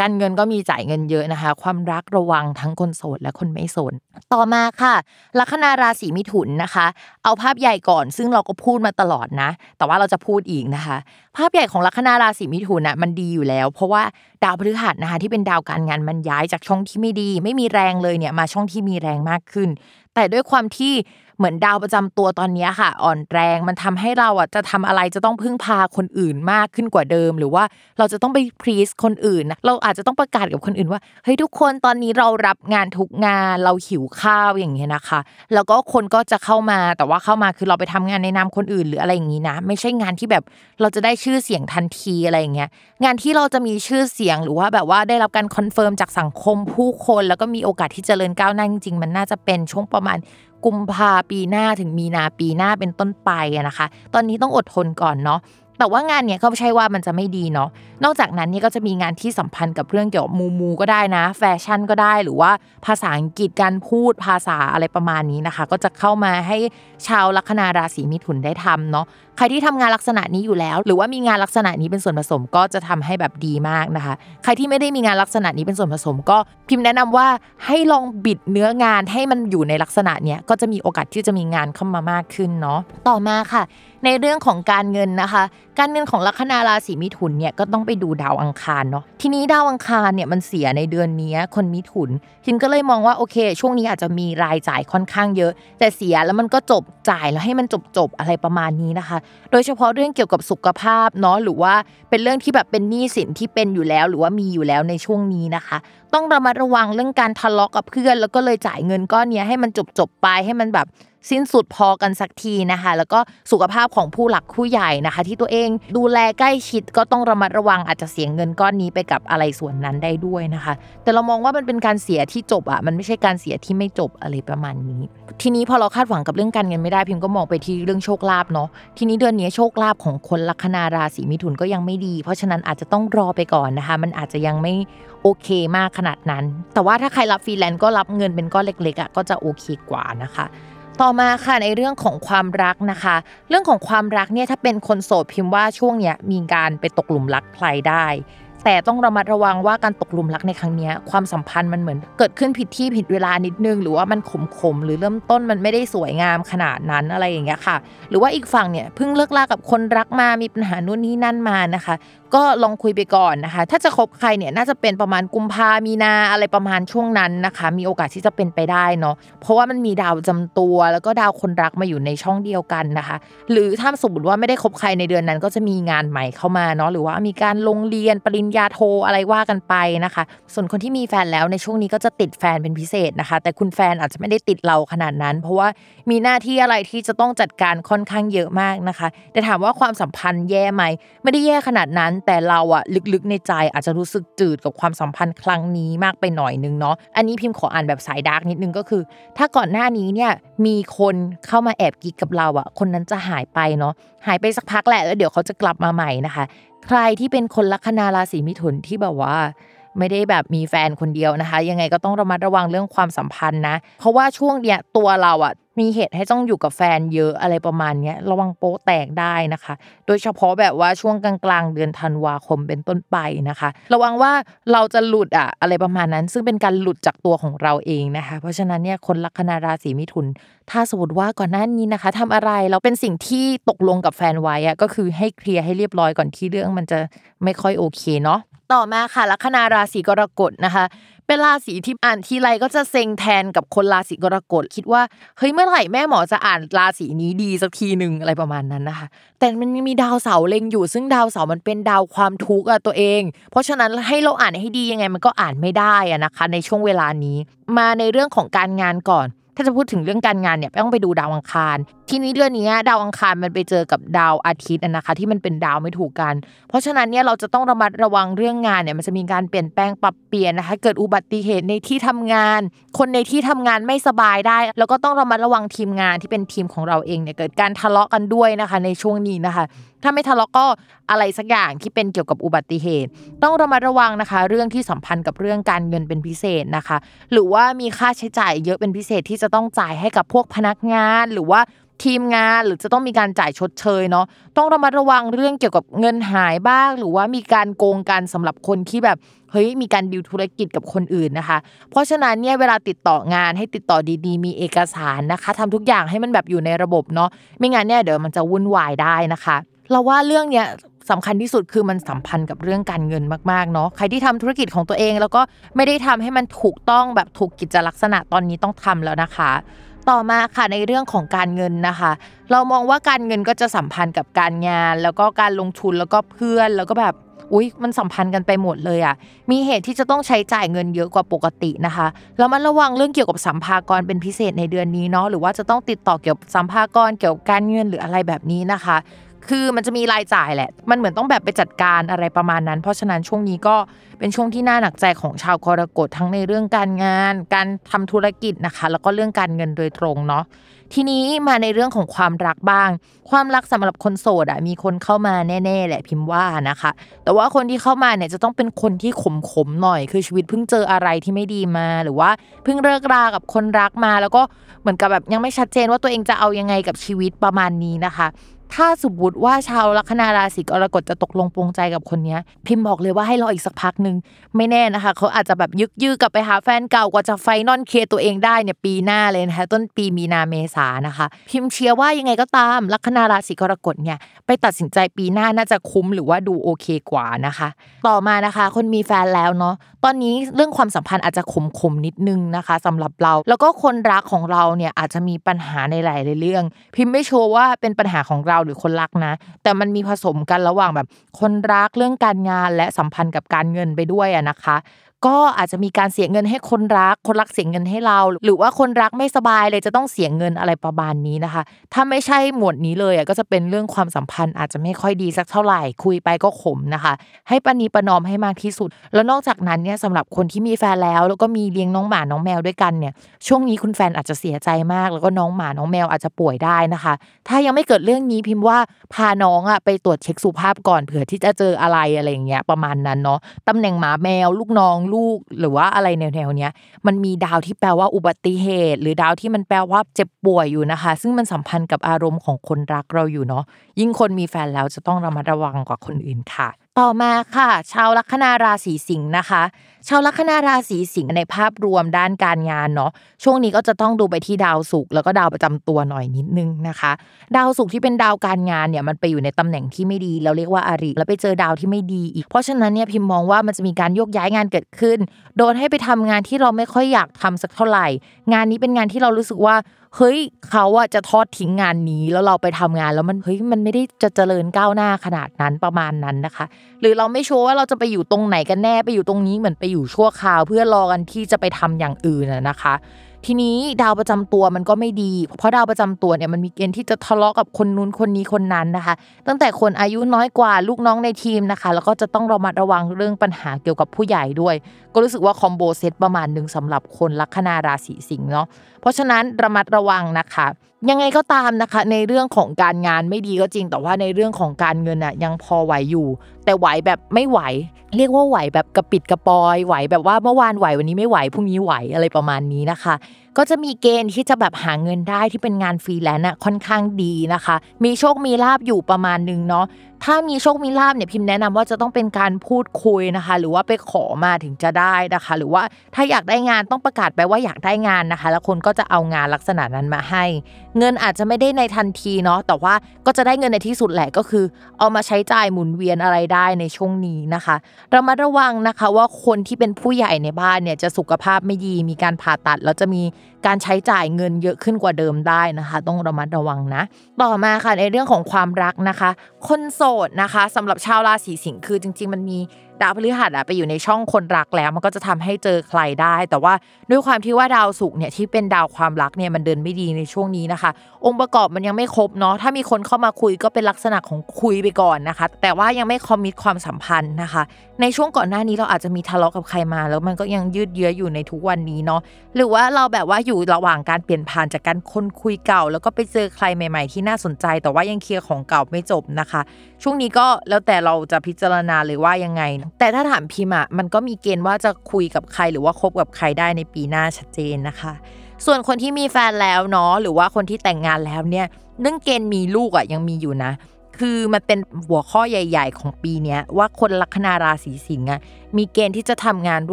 การเงินก็มีจ่ายเงินเยอะนะคะความรักระวังทั้งคนโสดและคนไม่โสดต่อมาค่ะลัคนาราศีมิถุนนะคะเอาภาพใหญ่ก่อนซึ่งเราก็พูดมาตลอดนะแต่ว่าเราจะพูดอีกนะคะภาพใหญ่ของลัคนาราศีมิถุนน่ะมันดีอยู่แล้วเพราะว่าดาวพฤหัสนะคะที่เป็นดาวการงานมันย้ายจากช่องที่ไม่ดีไม่มีแรงเลยเนี่ยมาช่องที่มีแรงมากขึ้นแต่ด้วยความที่เหมือนดาวประจำตัวตอนนี้ค่ะอ่อนแรงมันทำให้เราอ่ะจะทำอะไรจะต้องพึ่งพาคนอื่นมากขึ้นกว่าเดิมหรือว่าเราจะต้องไปพรีสคนอื่นนะเราอาจจะต้องประกาศกับคนอื่นว่าเฮ้ยทุกคนตอนนี้เรารับงานทุกงานเราหิวข้าวอย่างเงี้ยนะคะแล้วก็คนก็จะเข้ามาแต่ว่าเข้ามาคือเราไปทำงานในนามคนอื่นหรืออะไรอย่างงี้นะไม่ใช่งานที่แบบเราจะได้ชื่อเสียงทันทีอะไรอย่างเงี้ยงานที่เราจะมีชื่อเสียงหรือว่าแบบว่าได้รับการคอนเฟิร์มจากสังคมผู้คนแล้วก็มีโอกาสที่เจริญก้าวหน้าจริงๆมันน่าจะเป็นช่วงประมาณกุมภาปีหน้าถึงมีนาปีหน้าเป็นต้นไปนะคะตอนนี้ต้องอดทนก่อนเนาะแต่ว่างานเนี่ยก็ไม่ใช่ว่ามันจะไม่ดีเนาะนอกจากนั้นนี่ก็จะมีงานที่สัมพันธ์กับเรื่องเกี่ยวกับมูก็ได้นะแฟชั่นก็ได้หรือว่าภาษาอังกฤษการพูดภาษาอะไรประมาณนี้นะคะก็จะเข้ามาให้ชาวลัคนาราศีมิถุนได้ทำเนาะใครที่ทำงานลักษณะนี้อยู่แล้วหรือว่ามีงานลักษณะนี้เป็นส่วนผสมก็จะทำให้แบบดีมากนะคะใครที่ไม่ได้มีงานลักษณะนี้เป็นส่วนผสมก็พิมพ์แนะนำว่าให้ลองบิดเนื้องานให้มันอยู่ในลักษณะเนี้ยก็จะมีโอกาสที่จะมีงานเข้ามามากขึ้นเนาะต่อมาค่ะในเรื่องของการเงินนะคะการเงินของลัคนาราศีมิถุนเนี่ยก็ต้องไปดูดาวอังคารเนาะทีนี้ดาวอังคารเนี่ยมันเสียในเดือนนี้คนมิถุนพิมก็เลยมองว่าโอเคช่วงนี้อาจจะมีรายจ่ายค่อนข้างเยอะแต่เสียแล้วมันก็จบจ่ายแล้วให้มันจบอะไรประมาณนี้นะคะโดยเฉพาะเรื่องเกี่ยวกับสุขภาพเนาะหรือว่าเป็นเรื่องที่แบบเป็นหนี้สินที่เป็นอยู่แล้วหรือว่ามีอยู่แล้วในช่วงนี้นะคะต้องระมัดระวังเรื่องการทะเลาะกับเพื่อนแล้วก็เลยจ่ายเงินก้อนนี้ให้มันจบไปให้มันแบบ สิ้นสุดพอกันสักทีนะคะแล้วก็สุขภาพของผู้หลักผู้ใหญ่นะคะที่ตัวเองดูแลใกล้ชิดก็ต้องระมัดระวังอาจจะเสียเงินก้อนนี้ไปกับอะไรส่วนนั้นได้ด้วยนะคะแต่เรามองว่ามันเป็นการเสียที่จบอ่ะมันไม่ใช่การเสียที่ไม่จบอะไรประมาณนี้ทีนี้พอเราคาดหวังกับเรื่องการเงินไม่ได้พิมก็มองไปที่เรื่องโชคลาภเนาะทีนี้เดือนนี้โชคลาภของคนลัคนาราศีมิถุนก็ยังไม่ดีเพราะฉะนั้นอาจจะต้องรอไปก่อนนะคะมันอาจจะยังไม่โอเคมากขนาดนั้นแต่ว่าถ้าใครรับฟรีแลนซ์ก็รับเงินเป็นก้อนเล็กๆอ่ะก็จะโอเคกว่านะคะต่อมาค่ะในเรื่องของความรักนะคะเรื่องของความรักเนี่ยถ้าเป็นคนโสดพิมพ์ว่าช่วงเนี้ยมีการไปตกหลุมรักใครได้แต่ต้องระมัดระวังว่าการตกหลุมรักในครั้งนี้ความสัมพันธ์มันเหมือนเกิดขึ้นผิดที่ผิดเวลานิดนึงหรือว่ามันขมหรือเริ่มต้นมันไม่ได้สวยงามขนาดนั้นอะไรอย่างเงี้ยค่ะหรือว่าอีกฝั่งเนี่ยเพิ่งเลิกลากับคนรักมามีปัญหานู่นนี่นั่นมานะคะก็ลองคุยไปก่อนนะคะถ้าจะคบใครเนี่ยน่าจะเป็นประมาณกุมภามีนาอะไรประมาณช่วงนั้นนะคะมีโอกาสที่จะเป็นไปได้เนาะเพราะว่ามันมีดาวจำตัวแล้วก็ดาวคนรักมาอยู่ในช่องเดียวกันนะคะหรือถ้าสมมติว่าไม่ได้คบใครในเดือนนั้นก็จะมีงานใหม่เข้ามาเนาะหรือว่ามีการลงเรียนปริญญาโทอะไรว่ากันไปนะคะส่วนคนที่มีแฟนแล้วในช่วงนี้ก็จะติดแฟนเป็นพิเศษนะคะแต่คุณแฟนอาจจะไม่ได้ติดเราขนาดนั้นเพราะว่ามีหน้าที่อะไรที่จะต้องจัดการค่อนข้างเยอะมากนะคะแต่ถามว่าความสัมพันธ์แย่ไหมไม่ได้แย่ขนาดนั้นแต่เราอะลึกๆในใจอาจจะรู้สึกจืดกับความสัมพันธ์ครั้งนี้มากไปหน่อยนึงเนาะอันนี้พิมพ์ขออ่านแบบสายดาร์กนิดนึงก็คือถ้าก่อนหน้านี้เนี่ยมีคนเข้ามาแอบกิ๊กกับเราอะคนนั้นจะหายไปเนาะหายไปสักพักแหละแล้วเดี๋ยวเขาจะกลับมาใหม่นะคะใครที่เป็นคนลัคนาราศีมิถุนที่แบบว่าไม่ได้แบบมีแฟนคนเดียวนะคะยังไงก็ต้องระมัดระวังเรื่องความสัมพันธ์นะเพราะว่าช่วงเนี้ยตัวเราอะมีเหตุให้ต้องอยู่กับแฟนเยอะอะไรประมาณนี้ระวังโป๊ะแตกได้นะคะโดยเฉพาะแบบว่าช่วงกลางๆเดือนธันวาคมเป็นต้นไปนะคะระวังว่าเราจะหลุดอะไรประมาณนั้นซึ่งเป็นการหลุดจากตัวของเราเองนะคะเพราะฉะนั้นเนี่ยคนลัคนาราศีมิถุนถ้าสมมติว่าก่อนหน้านี้นะคะทำอะไรเราเป็นสิ่งที่ตกลงกับแฟนไว้ก็คือให้เคลียร์ให้เรียบร้อยก่อนที่เรื่องมันจะไม่ค่อยโอเคเนาะต่อมาค่ะลัคนาราศีกรกฎนะคะเป็นราศีที่อ่านทีไรก็จะเซ็งแทนกับคนราศีกรกฎคิดว่าเฮ้ยเมื่อไหร่แม่หมอจะอ่านราศีนี้ดีสักทีนึงอะไรประมาณนั้นนะคะแต่มันมีดาวเสาร์เล็งอยู่ซึ่งดาวเสาร์มันเป็นดาวความทุกข์ตัวเองเพราะฉะนั้นให้เราอ่านให้ดียังไงมันก็อ่านไม่ได้นะคะในช่วงเวลานี้มาในเรื่องของการงานก่อนถ้าจะพูดถึงเรื่องการงานเนี่ยต้องไปดูดาวอังคารทีนี้เดือนนี้ดาวอังคารมันไปเจอกับดาวอาทิตย์นะคะที่มันเป็นดาวไม่ถูกกันเพราะฉะนั้นเนี่ยเราจะต้องระมัดระวังเรื่องงานเนี่ยมันจะมีการเปลี่ยนแปลงปรับเปลี่ยนนะคะเกิดอุบัติเหตุในที่ทำงานคนในที่ทำงานไม่สบายได้แล้วก็ต้องระมัดระวังทีมงานที่เป็นทีมของเราเองเนี่ยเกิดการทะเลาะกันด้วยนะคะในช่วงนี้นะคะถ้าไม่ทะเลาะก็อะไรสักอย่างที่เป็นเกี่ยวกับอุบัติเหตุต้องระมัดระวังนะคะเรื่องที่สัมพันธ์กับเรื่องการเงินเป็นพิเศษนะคะหรือว่ามีค่าใช้จ่ายเยอะเป็นพิเศษที่จะต้องจ่ายให้กับพวกพนักงานหรือว่าทีมงานหรือจะต้องมีการจ่ายชดเชยเนาะต้องระมัดระวังเรื่องเกี่ยวกับเงินหายบ้างหรือว่ามีการโกงกันสำหรับคนที่แบบเฮ้ยมีการดิวธุรกิจกับคนอื่นนะคะเพราะฉะนั้นเนี่ยเวลาติดต่องานให้ติดต่อดีๆมีเอกสารนะคะทำทุกอย่างให้มันแบบอยู่ในระบบเนาะไม่งั้นเนี่ยเดี๋ยวมันจะวุ่นวายได้นะคะเราว่าเรื่องเนี้ยสำคัญที่สุดคือมันสัมพันธ์กับเรื่องการเงินมากๆเนาะใครที่ทำธุรกิจของตัวเองแล้วก็ไม่ได้ทำให้มันถูกต้องแบบถูกกิจลักษณะตอนนี้ต้องทำแล้วนะคะต่อมาค่ะในเรื่องของการเงินนะคะเรามองว่าการเงินก็จะสัมพันธ์กับการงานแล้วก็การลงทุนแล้วก็เพื่อนแล้วก็แบบอุ๊ยมันสัมพันธ์กันไปหมดเลยมีเหตุที่จะต้องใช้จ่ายเงินเยอะกว่าปกตินะคะแล้วมันระวังเรื่องเกี่ยวกับสัมภาระเป็นพิเศษในเดือนนี้เนาะหรือว่าจะต้องติดต่อเกี่ยวกับสัมภาระเกี่ยวกับการเงินหรืออะไรแบบนี้นะคะคือมันจะมีรายจ่ายแหละมันเหมือนต้องแบบไปจัดการอะไรประมาณนั้นเพราะฉะนั้นช่วงนี้ก็เป็นช่วงที่น่าหนักใจของชาวกรกฎทั้งในเรื่องการงานการทำธุรกิจนะคะแล้วก็เรื่องการเงินโดยตรงเนาะทีนี้มาในเรื่องของความรักบ้างความรักสำหรับคนโสดมีคนเข้ามาแน่ๆแหละพิมพ์ว่านะคะแต่ว่าคนที่เข้ามาเนี่ยจะต้องเป็นคนที่ขมๆหน่อยคือชีวิตเพิ่งเจออะไรที่ไม่ดีมาหรือว่าเพิ่งเลิกรากับคนรักมาแล้วก็เหมือนกับแบบยังไม่ชัดเจนว่าตัวเองจะเอายังไงกับชีวิตประมาณนี้นะคะถ้าสมมติว่าชาวลัคนาราศีกรกฎจะตกลงปลงใจกับคนนี้พิมพ์บอกเลยว่าให้รออีกสักพักนึงไม่แน่นะคะเขาอาจจะแบบยึกยื้อกลับไปหาแฟนเก่ากว่าจะไฟนอลเคลียร์ตัวเองได้เนี่ยปีหน้าเลยนะคะต้นปีมีนาเมษานะคะพิมพ์เชียร์ว่ายังไงก็ตามลัคนาราศีกรกฎเนี่ยไปตัดสินใจปีหน้าน่าจะคุ้มหรือว่าดูโอเคกว่านะคะต่อมานะคะคนมีแฟนแล้วเนาะตอนนี้เรื่องความสัมพันธ์อาจจะขมนิดนึงนะคะสำหรับเราแล้วก็คนรักของเราเนี่ยอาจจะมีปัญหาในหลายเรื่องพิมพ์ไม่ชัวร์ว่าเป็นปัญหาของเราหรือคนรักนะแต่มันมีผสมกันระหว่างแบบคนรักเรื่องการงานและสัมพันธ์กับการเงินไปด้วยนะคะ ก็อาจจะมีการเสียเงินให้คนรักเสียเงินให้เราหรือว่าคนรักไม่สบายเลยจะต้องเสียเงินอะไรประมาณนี้นะคะถ้าไม่ใช่หมวดนี้เลยก็จะเป็นเรื่องความสัมพันธ์อาจจะไม่ค่อยดีสักเท่าไหร่คุยไปก็ขมนะคะให้ประนีประนอมให้มากที่สุดแล้วนอกจากนั้นเนี่ยสำหรับคนที่มีแฟนแล้วก็มีเลี้ยงน้องหมาน้องแมวด้วยกันเนี่ยช่วงนี้คุณแฟนอาจจะเสียใจมากแล้วก็น้องหมาน้องแมวอาจจะป่วยได้นะคะถ้ายังไม่เกิดเรื่องนี้พิมพ์ว่าพาน้องไปตรวจเช็คสุขภาพก่อนเผื่อที่จะเจออะไรอย่างเงี้ยประมาณนั้นเนาะตำแหน่งหมาแมวลูกน้องลูกหรือว่าอะไรแนวๆเนี้ยมันมีดาวที่แปลว่าอุบัติเหตุหรือดาวที่มันแปลว่าเจ็บป่วยอยู่นะคะซึ่งมันสัมพันธ์กับอารมณ์ของคนรักเราอยู่เนาะยิ่งคนมีแฟนแล้วจะต้องระมัดระวังกว่าคนอื่นค่ะต่อมาค่ะชาวลัคนาราศีสิงห์นะคะชาวลัคนาราศีสิงห์ในภาพรวมด้านการงานเนาะช่วงนี้ก็จะต้องดูไปที่ดาวศุกร์แล้วก็ดาวประจำตัวหน่อยนิดนึงนะคะดาวศุกร์ที่เป็นดาวการงานเนี่ยมันไปอยู่ในตำแหน่งที่ไม่ดีเราเรียกว่าอริแล้วไปเจอดาวที่ไม่ดีอีกเพราะฉะนั้นเนี่ยพิมพ์มองว่ามันจะมีการโยกย้ายงานเกิดขึ้นโดนให้ไปทำงานที่เราไม่ค่อยอยากทำสักเท่าไหร่งานนี้เป็นงานที่เรารู้สึกว่าเฮ้ยเขาจะทอดทิ้งงานนี้แล้วเราไปทำงานแล้วมันเฮ้ยมันไม่ได้จะเจริญก้าวหน้าขนาดนั้นประมาณนั้นนะคะหรือเราไม่ชัวร์ว่าเราจะไปอยู่ตรงไหนกันแน่ไปอยู่ตรงนี้เหมือนไปอยู่ชั่วคราวเพื่อรอกันที่จะไปทำอย่างอื่นนะคะทีนี้ดาวประจำตัวมันก็ไม่ดีเพราะดาวประจำตัวเนี่ยมันมีเกณฑ์ที่จะทะเลาะกับคนนู้นคนนี้คนนั้นนะคะตั้งแต่คนอายุน้อยกว่าลูกน้องในทีมนะคะแล้วก็จะต้องระมัดระวังเรื่องปัญหาเกี่ยวกับผู้ใหญ่ด้วยก็รู้สึกว่าคอมโบเซตประมาณนึงสำหรับคนลัคนาราศีสิงห์เนาะเพราะฉะนั้นระมัดระวังนะคะยังไงก็ตามนะคะในเรื่องของการงานไม่ดีก็จริงแต่ว่าในเรื่องของการเงินยังพอไหวอยู่แต่ไหวแบบไม่ไหวเรียกว่าไหวแบบกระปิดกระปอยไหวแบบว่าเมื่อวานไหววันนี้ไม่ไหวพรุ่งนี้ไหวอะไรประมาณนี้นะคะก็จะมีเกณฑ์ที่จะแบบหาเงินได้ที่เป็นงานฟรีแลนซ์ค่อนข้างดีนะคะมีโชคมีลาภอยู่ประมาณนึงเนาะถ้ามีโชคมีลาภเนี่ยพิมพ์แนะนำว่าจะต้องเป็นการพูดคุยนะคะหรือว่าไปขอมาถึงจะได้นะคะหรือว่าถ้าอยากได้งานต้องประกาศไปว่าอยากได้งานนะคะแล้วคนก็จะเอางานลักษณะนั้นมาให้เงินอาจจะไม่ได้ในทันทีเนาะแต่ว่าก็จะได้เงินในที่สุดแหละก็คือเอามาใช้จ่ายหมุนเวียนอะไรได้ในช่วงนี้นะคะระมัดระวังนะคะว่าคนที่เป็นผู้ใหญ่ในบ้านเนี่ยจะสุขภาพไม่ดีมีการผ่าตัดแล้วจะมีการใช้จ่ายเงินเยอะขึ้นกว่าเดิมได้นะคะต้องระมัดระวังนะต่อมาค่ะในเรื่องของความรักนะคะคนโสดนะคะสำหรับชาวราศีสิงห์คือจริงๆมันมีดาวพฤหัสไปอยู่ในช่องคนรักแล้วมันก็จะทำให้เจอใครได้แต่ว่าด้วยความที่ว่าดาวศุกร์เนี่ยที่เป็นดาวความรักเนี่ยมันเดินไม่ดีในช่วงนี้นะคะองค์ประกอบมันยังไม่ครบเนาะถ้ามีคนเข้ามาคุยก็เป็นลักษณะของคุยไปก่อนนะคะแต่ว่ายังไม่คอมมิตความสัมพันธ์นะคะในช่วงก่อนหน้านี้เราอาจจะมีทะเลาะกับใครมาแล้วมันก็ยังยืดเยื้ออยู่ในทุกวันนี้เนาะหรือว่าเราแบบว่าอยู่ระหว่างการเปลี่ยนผ่านจากการคนคุยเก่าแล้วก็ไปเจอใครใหม่ๆที่น่าสนใจแต่ว่ายังเคลียร์ของเก่าไม่จบนะคะช่วงนี้ก็แล้วแต่เราจะพิจารณาเลยว่ายังไงแต่ถ้าถามพิมพ์มันก็มีเกณฑ์ว่าจะคุยกับใครหรือว่าคบกับใครได้ในปีหน้าชัดเจนนะคะส่วนคนที่มีแฟนแล้วเนาะหรือว่าคนที่แต่งงานแล้วเนี่ยเรื่องเกณฑ์มีลูกยังมีอยู่นะคือมันเป็นหัวข้อใหญ่ๆของปีนี้ว่าคนลัคนาราศีสิงห์มีเกณฑ์ที่จะทำงานร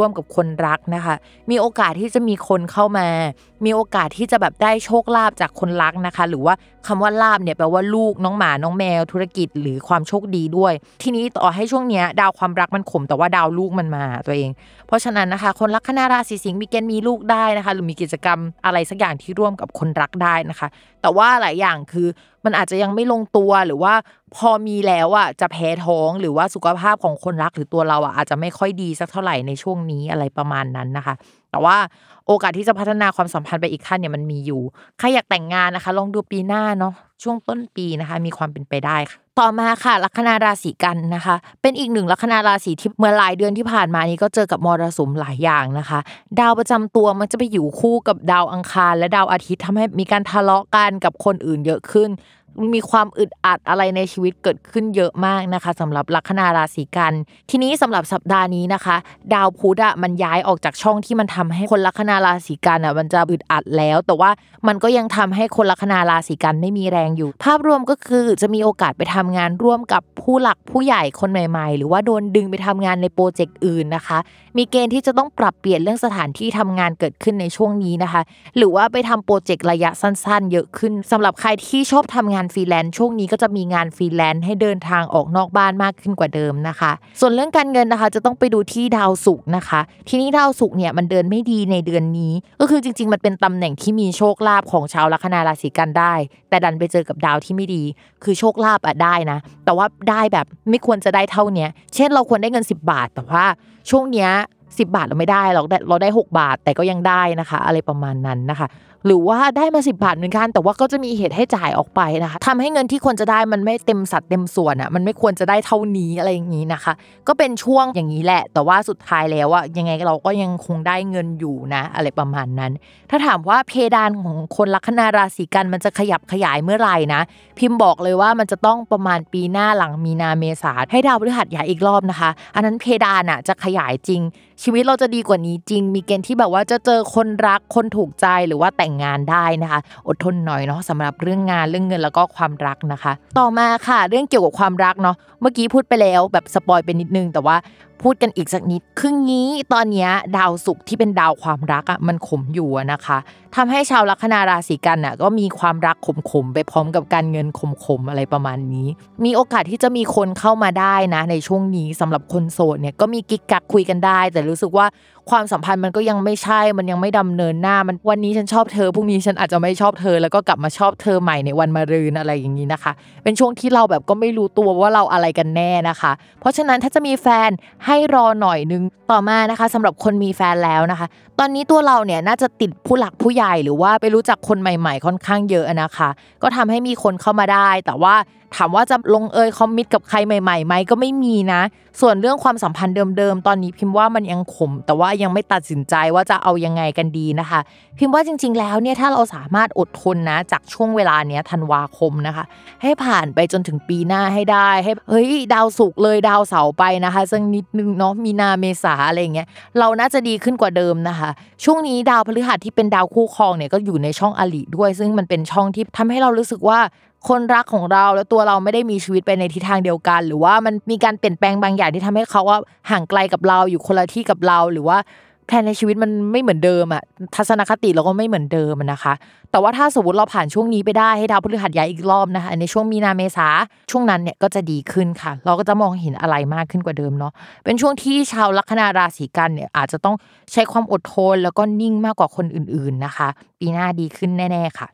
่วมกับคนรักนะคะมีโอกาสที่จะมีคนเข้ามามีโอกาสที่จะแบบได้โชคลาภจากคนรักนะคะหรือว่าคำว่าลาภเนี่ยแปลว่าลูกน้องหมาน้องแมวธุรกิจหรือความโชคดีด้วยทีนี้ต่อให้ช่วงนี้ดาวความรักมันขมแต่ว่าดาวลูกมันมาตัวเองเพราะฉะนั้นนะคะคนลัคนาราศีสิงห์มีเกณฑ์มีลูกได้นะคะหรือมีกิจกรรมอะไรสักอย่างที่ร่วมกับคนรักได้นะคะแต่ว่าหลายอย่างคือมันอาจจะยังไม่ลงตัวหรือว่าพอมีแล้วจะแพ้ท้องหรือว่าสุขภาพของคนรักหรือตัวเราอาจจะไม่ค่อยดีสักเท่าไหร่ในช่วงนี้อะไรประมาณนั้นนะคะแต่ว่าโอกาสที่จะพัฒนาความสัมพันธ์ไปอีกขั้นเนี่ยมันมีอยู่ใครอยากแต่งงานนะคะลองดูปีหน้าเนาะช่วงต้นปีนะคะมีความเป็นไปได้ค่ะต่อมาค่ะลัคนาราศีกันนะคะเป็นอีกหนึ่งลัคนาราศีที่เมื่อหลายเดือนที่ผ่านมานี้ก็เจอกับมรสุมหลายอย่างนะคะดาวประจำตัวมันจะไปอยู่คู่กับดาวอังคารและดาวอาทิตย์ทำให้มีการทะเลาะกันกับคนอื่นเยอะขึ้นมีความอึดอัดอะไรในชีวิตเกิดขึ้นเยอะมากนะคะสำหรับลัคนาราศีกันทีนี้สำหรับสัปดาห์นี้นะคะดาวพุธมันย้ายออกจากช่องที่มันทำให้คนลัคนาราศีกันมันจะอึดอัดแล้วแต่ว่ามันก็ยังทำให้คนลัคนาราศีกันไม่มีแรงอยู่ภาพรวมก็คือจะมีโอกาสไปทำงานร่วมกับผู้หลักผู้ใหญ่คนใหม่ๆหรือว่าโดนดึงไปทำงานในโปรเจกต์อื่นนะคะมีเกณฑ์ที่จะต้องปรับเปลี่ยนเรื่องสถานที่ทำงานเกิดขึ้นในช่วงนี้นะคะหรือว่าไปทำโปรเจกต์ระยะสั้นๆเยอะขึ้นสำหรับใครที่ชอบทำงานฟรีแลนซ์ช่วงนี้ก็จะมีงานฟรีแลนซ์ให้เดินทางออกนอกบ้านมากขึ้นกว่าเดิมนะคะส่วนเรื่องการเงินนะคะจะต้องไปดูที่ดาวศุกร์นะคะทีนี้ดาวศุกร์เนี่ยมันเดินไม่ดีในเดือนนี้ก็คือจริงๆมันเป็นตำแหน่งที่มีโชคลาภของชาวลัคนาราศีกันได้แต่ดันไปเจอกับดาวที่ไม่ดีคือโชคลาภได้นะแต่ว่าได้แบบไม่ควรจะได้เท่านี้เช่นเราควรได้เงิน10 บาทแต่ว่าช่วงเนี้ย 10 บาทเราไม่ได้หรอกเราได้6บาทแต่ก็ยังได้นะคะอะไรประมาณนั้นนะคะหรือว่าได้มา10บาทเหมือนกันแต่ว่าก็จะมีเหตุให้จ่ายออกไปนะคะทำให้เงินที่ควรจะได้มันไม่เต็มสัดเต็มส่วนอ่ะมันไม่ควรจะได้เท่านี้อะไรอย่างนี้นะคะก็เป็นช่วงอย่างนี้แหละแต่ว่าสุดท้ายแล้วอ่ะยังไงเราก็ยังคงได้เงินอยู่นะอะไรประมาณนั้นถ้าถามว่าเพดานของคนลัคนาราศีกันมันจะขยับขยายเมื่อไหร่นะพิมพ์บอกเลยว่ามันจะต้องประมาณปีหน้าหลังมีนาเมษาให้ดาวพฤหัสย้ายอีกรอบนะคะอันนั้นเพดานอ่ะจะขยายจริงชีวิตเราจะดีกว่านี้จริงมีเกณฑ์ที่แบบว่าจะเจอคนรักคนถูกใจหรือว่าแต่งงานได้นะคะอดทนหน่อยเนาะสำหรับเรื่องงานเรื่องเงินแล้วก็ความรักนะคะต่อมาค่ะเรื่องเกี่ยวกับความรักเนาะเมื่อกี้พูดไปแล้วแบบสปอยไปนิดนึงแต่ว่าพูดกันอีกสักนิดคืองี้ตอนนี้ดาวศุกร์ที่เป็นดาวความรักอ่ะมันขมอยู่นะคะทำให้ชาวลัคนาราศีกันน่ะก็มีความรักขมๆไปพร้อมกับการเงินขมๆอะไรประมาณนี้มีโอกาสที่จะมีคนเข้ามาได้นะในช่วงนี้สำหรับคนโสดเนี่ยก็มีกิ๊กกักคุยกันได้แต่รู้สึกว่าความสัมพันธ์มันก็ยังไม่ใช่มันยังไม่ดำเนินหน้ามันวันนี้ฉันชอบเธอพรุ่งนี้ฉันอาจจะไม่ชอบเธอแล้วก็กลับมาชอบเธอใหม่ในวันมะรืนอะไรอย่างนี้นะคะเป็นช่วงที่เราแบบก็ไม่รู้ตัวว่าเราอะไรกันแน่นะคะเพราะฉะนั้นถ้าจะมีแฟนให้รอหน่อยนึงต่อมานะคะสำหรับคนมีแฟนแล้วนะคะตอนนี้ตัวเราเนี่ยน่าจะติดผู้หลักผู้ใหญ่หรือว่าไปรู้จักคนใหม่ๆค่อนข้างเยอะนะคะก็ทำให้มีคนเข้ามาได้แต่ว่าถามว่าจะลงเอยคอมมิตกับใครใหม่ๆไหมก็ไม่มีนะส่วนเรื่องความสัมพันธ์เดิมๆตอนนี้พิมพ์ว่ามันยังขมแต่ว่ายังไม่ตัดสินใจว่าจะเอายังไงกันดีนะคะพิมพ์ว่าจริงๆแล้วเนี่ยถ้าเราสามารถอดทนนะจากช่วงเวลาเนี้ยธันวาคมนะคะให้ผ่านไปจนถึงปีหน้าให้ได้ให้ดาวศุกร์เลยดาวเสาร์ไปนะคะสักนิดนึงเนาะมีนาเมษาอะไรอย่างเงี้ยเราน่าจะดีขึ้นกว่าเดิมนะคะช่วงนี้ดาวพฤหัสที่เป็นดาวคู่ครองเนี่ยก็อยู่ในช่องอลิด้วยซึ่งมันเป็นช่องที่ทำให้เรารู้สึกว่าคนรักของเราและตัวเราไม่ได้มีชีวิตไปในทิศทางเดียวกันหรือว่ามันมีการเปลี่ยนแปลงบางอย่างที่ทำให้เขาว่าห่างไกลกับเราอยู่คนละที่กับเราหรือว่าแผนในชีวิตมันไม่เหมือนเดิมอ่ะทัศนคติเราก็ไม่เหมือนเดิมนะคะแต่ว่าถ้าสมมติเราผ่านช่วงนี้ไปได้ให้ดาวพฤหัสย้ายอีกรอบนะคะในช่วงมีนาเมษาช่วงนั้นเนี่ยก็จะดีขึ้นค่ะเราก็จะมองเห็นอะไรมากขึ้นกว่าเดิมเนาะเป็นช่วงที่ชาวลัคนาราศีกันเนี่ยอาจจะต้องใช้ความอดทนแล้วก็นิ่งมากกว่าคนอื่นๆนะคะปีหน้าดีขึ้นแน่ๆค่ะ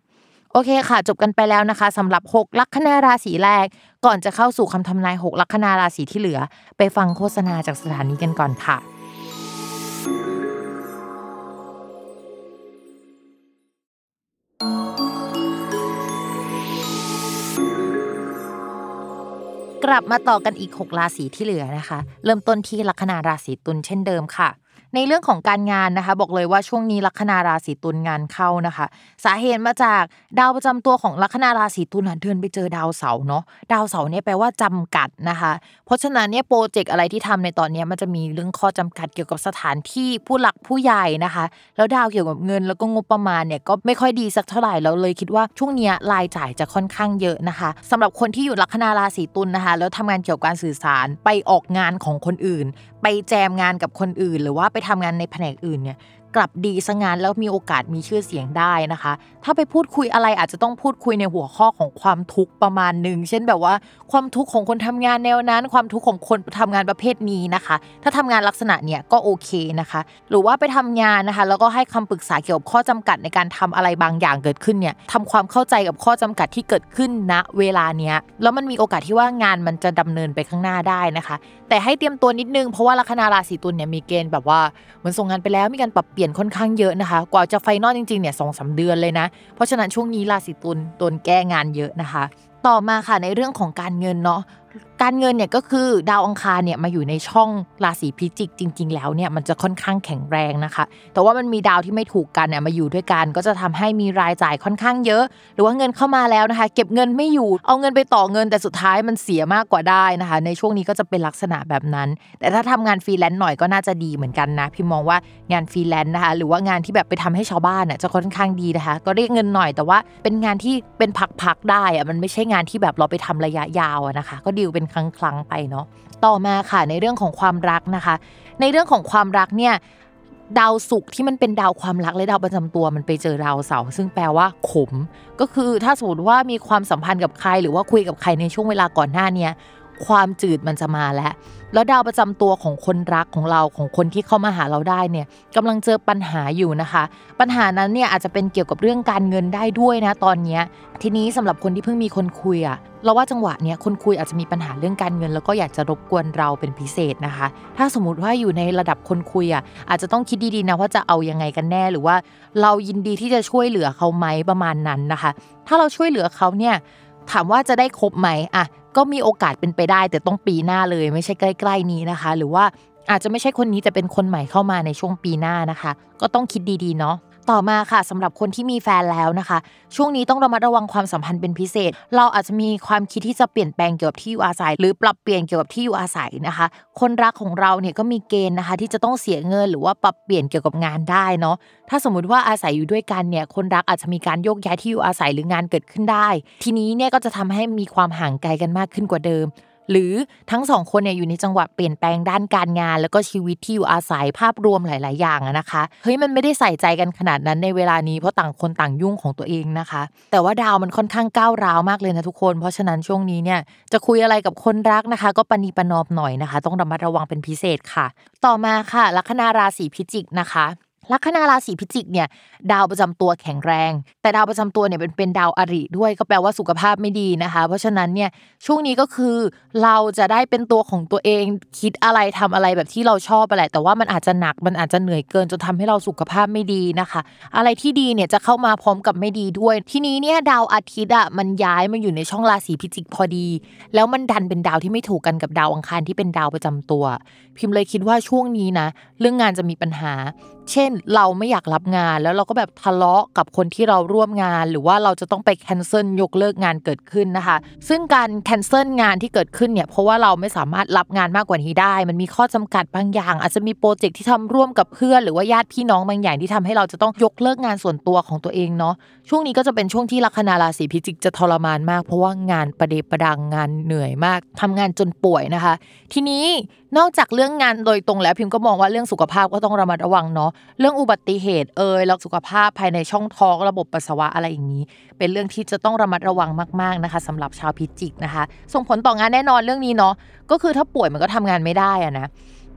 โอเคค่ะจบกันไปแล้วนะคะสำหรับ6ลัคนาราศีแรกก่อนจะเข้าสู่คำทำนาย6ลัคนาราศีที่เหลือไปฟังโฆษณาจากสถานีกันก่อนค่ะกลับมาต่อกันอีก6ราศีที่เหลือนะคะเริ่มต้นที่ลัคนาราศีตุลเช่นเดิมค่ะในเรื่องของการงานนะคะบอกเลยว่าช่วงนี้ลัคนาราศีตุลงานเข้านะคะสาเหตุมาจากดาวประจำตัวของลัคนาราศีตุลเดือนไปเจอดาวเสาร์เนาะดาวเสาร์เนี่ยแปลว่าจำกัดนะคะเพราะฉะนั้นเนี่ยโปรเจกต์อะไรที่ทำในตอนนี้มันจะมีเรื่องข้อจำกัดเกี่ยวกับสถานที่ผู้หลักผู้ใหญ่นะคะแล้วดาวเกี่ยวกับเงินแล้วก็งบประมาณเนี่ยก็ไม่ค่อยดีสักเท่าไหร่แล้วเลยคิดว่าช่วงนี้รายจ่ายจะค่อนข้างเยอะนะคะสำหรับคนที่อยู่ลัคนาราศีตุลนะคะแล้วทำงานเกี่ยวกับการสื่อสารไปออกงานของคนอื่นไปแจมงานกับคนอื่นหรือว่าไปทำงานในแผนกอื่นเนี่ยกลับดีซะงานแล้วมีโอกาสมีชื่อเสียงได้นะคะถ้าไปพูดคุยอะไรอาจจะต้องพูดคุยในหัวข้อของความทุกข์ประมาณนึงเช่นแบบว่าความทุกข์ของคนทำงานแนวนั้นความทุกข์ของคนทำงานประเภทนี้นะคะถ้าทำงานลักษณะเนี้ยก็โอเคนะคะหรือว่าไปทำงานนะคะแล้วก็ให้คำปรึกษาเกี่ยวกับข้อจำกัดในการทำอะไรบางอย่างเกิดขึ้นเนี่ยทำความเข้าใจกับข้อจำกัดที่เกิดขึ้นณเวลาเนี้ยแล้วมันมีโอกาสที่ว่างานมันจะดำเนินไปข้างหน้าได้นะคะแต่ให้เตรียมตัวนิดนึงเพราะว่าลัคนาราศีตุลเนี่ยมีเกณฑ์แบบว่าเหมือนส่งงานไปแล้วมีการปรับเปลี่ยนค่อนข้างเยอะนะคะกว่าจะไฟนอลจริงๆเนี่ย 2-3 เดือนเลยนะเพราะฉะนั้นช่วงนี้ราศีตุลโดนแก้งานเยอะนะคะต่อมาค่ะในเรื่องของการเงินเนาะการเงินเนี่ยก็คือดาวอังคารเนี่ยมาอยู่ในช่องราศีพิจิกจริงๆแล้วเนี่ยมันจะค่อนข้างแข็งแรงนะคะแต่ว่ามันมีดาวที่ไม่ถูกกันเนี่ยมาอยู่ด้วยกันก็จะทำให้มีรายจ่ายค่อนข้างเยอะหรือว่าเงินเข้ามาแล้วนะคะเก็บเงินไม่อยู่เอาเงินไปต่อเงินแต่สุดท้ายมันเสียมากกว่าได้นะคะในช่วงนี้ก็จะเป็นลักษณะแบบนั้นแต่ถ้าทำงานฟรีแลนซ์หน่อยก็น่าจะดีเหมือนกันนะพี่มองว่างานฟรีแลนซ์นะคะหรือว่างานที่แบบไปทำให้ชาวบ้านเนี่ยจะค่อนข้างดีนะคะก็เรียกเงินหน่อยแต่ว่าเป็นงานที่เป็นพักๆได้อะมันไม่ใช่งานที่แบบเราไปทำระยะยาวนะคะก็ดีเป็นครั้งๆไปเนาะต่อมาค่ะในเรื่องของความรักนะคะในเรื่องของความรักเนี่ยดาวศุกร์ที่มันเป็นดาวความรักและดาวประจำตัวมันไปเจอดาวเสาร์ซึ่งแปลว่าขมก็คือถ้าสมมติว่ามีความสัมพันธ์กับใครหรือว่าคุยกับใครในช่วงเวลาก่อนหน้านี้ ความจืดมันจะมาแล้วดาวประจำตัวของคนรักของเราของคนที่เข้ามาหาเราได้เนี่ยกำลังเจอปัญหาอยู่นะคะปัญหานั้นเนี่ยอาจจะเป็นเกี่ยวกับเรื่องการเงินได้ด้วยนะตอนนี้ทีนี้สำหรับคนที่เพิ่งมีคนคุยอะเราว่าจังหวะเนี้ยคนคุยอาจจะมีปัญหาเรื่องการเงินแล้วก็อยากจะรบกวนเราเป็นพิเศษนะคะถ้าสมมุติว่าอยู่ในระดับคนคุยอะอาจจะต้องคิดดีๆนะว่าจะเอายังไงกันแน่หรือว่าเรายินดีที่จะช่วยเหลือเขาไหมประมาณนั้นนะคะถ้าเราช่วยเหลือเขาเนี่ยถามว่าจะได้ครบไหมอะก็มีโอกาสเป็นไปได้แต่ต้องปีหน้าเลยไม่ใช่ใกล้ๆนี้นะคะหรือว่าอาจจะไม่ใช่คนนี้แต่เป็นคนใหม่เข้ามาในช่วงปีหน้านะคะก็ต้องคิดดีๆเนาะต่อมาค่ะสำหรับคนที่มีแฟนแล้วนะคะช่วงนี้ต้องระมัดระวังความสัมพันธ์เป็นพิเศษเราอาจจะมีความคิดที่จะเปลี่ยนแปลงเกี่ยวกับที่อยู่อาศัยหรือปรับเปลี่ยนเกี่ยวกับที่อยู่อาศัยนะคะคนรักของเราเนี่ยก็มีเกณฑ์นะคะที่จะต้องเสียเงินหรือว่าปรับเปลี่ยนเกี่ยวกับงานได้เนาะถ้าสมมุติว่าอาศัยอยู่ด้วยกันเนี่ยคนรักอาจจะมีการโยกย้ายที่อยู่อาศัยหรืองานเกิดขึ้นได้ทีนี้เนี่ยก็จะทำให้มีความห่างไกลกันมากขึ้นกว่าเดิมหรือทั้งสองคนเนี่ยอยู่ในจังหวะเปลี่ยนแปลงด้านการงานแล้วก็ชีวิตที่อยู่อาศัยภาพรวมหลายๆอย่างนะคะเฮ้ยมันไม่ได้ใส่ใจกันขนาดนั้นในเวลานี้เพราะต่างคนต่างยุ่งของตัวเองนะคะแต่ว่าดาวมันค่อนข้างก้าวร้าวมากเลยนะทุกคนเพราะฉะนั้นช่วงนี้เนี่ยจะคุยอะไรกับคนรักนะคะก็ปณีประนอมหน่อยนะคะต้องระมัดระวังเป็นพิเศษค่ะต่อมาค่ะลัคนาราศีพิจิกนะคะลัคนาราศีพิจิกเนี่ยดาวประจำตัวแข็งแรงแต่ดาวประจำตัวเนี่ยเป็นดาวอริด้วยก็แปลว่าสุขภาพไม่ดีนะคะเพราะฉะนั้นเนี่ยช่วงนี้ก็คือเราจะได้เป็นตัวของตัวเองคิดอะไรทำอะไรแบบที่เราชอบอะไรแต่ว่ามันอาจจะหนักมันอาจจะเหนื่อยเกินจนทำให้เราสุขภาพไม่ดีนะคะอะไรที่ดีเนี่ยจะเข้ามาพร้อมกับไม่ดีด้วยทีนี้เนี่ยดาวอาทิตย์อะมันย้ายมาอยู่ในช่องราศีพิจิกพอดีแล้วมันดันเป็นดาวที่ไม่ถูกกันกับดาวอังคารที่เป็นดาวประจำตัวพิมพ์เลยคิดว่าช่วงนี้นะเรื่องงานจะมีปัญหาเช่นเราไม่อยากรับงานแล้วเราก็แบบทะเลาะกับคนที่เราร่วมงานหรือว่าเราจะต้องไปแคนเซิลยกเลิกงานเกิดขึ้นนะคะซึ่งการแคนเซิลงานที่เกิดขึ้นเนี่ยเพราะว่าเราไม่สามารถรับงานมากกว่านี้ได้มันมีข้อจำกัดบางอย่างอาจจะมีโปรเจกต์ที่ทำร่วมกับเพื่อนหรือว่าญาติพี่น้องบางอย่างที่ทำให้เราจะต้องยกเลิกงานส่วนตัวของตัวเองเนาะช่วงนี้ก็จะเป็นช่วงที่ลัคนาราศีพิจิกจะทรมานมากเพราะว่างานประเดประดังงานเหนื่อยมากทำงานจนป่วยนะคะทีนี้นอกจากเรื่องงานโดยตรงแล้วพิมก็มองว่าเรื่องสุขภาพก็ต้องระมัดระวังเนาะเรื่องอุบัติเหตุแล้วสุขภาพภายในช่องท้องระบบปัสสาวะอะไรอย่างนี้เป็นเรื่องที่จะต้องระมัดระวังมากๆนะคะสำหรับชาวพิจิกนะคะส่งผลต่องานแน่นอนเรื่องนี้เนาะก็คือถ้าป่วยมันก็ทำงานไม่ได้อะนะ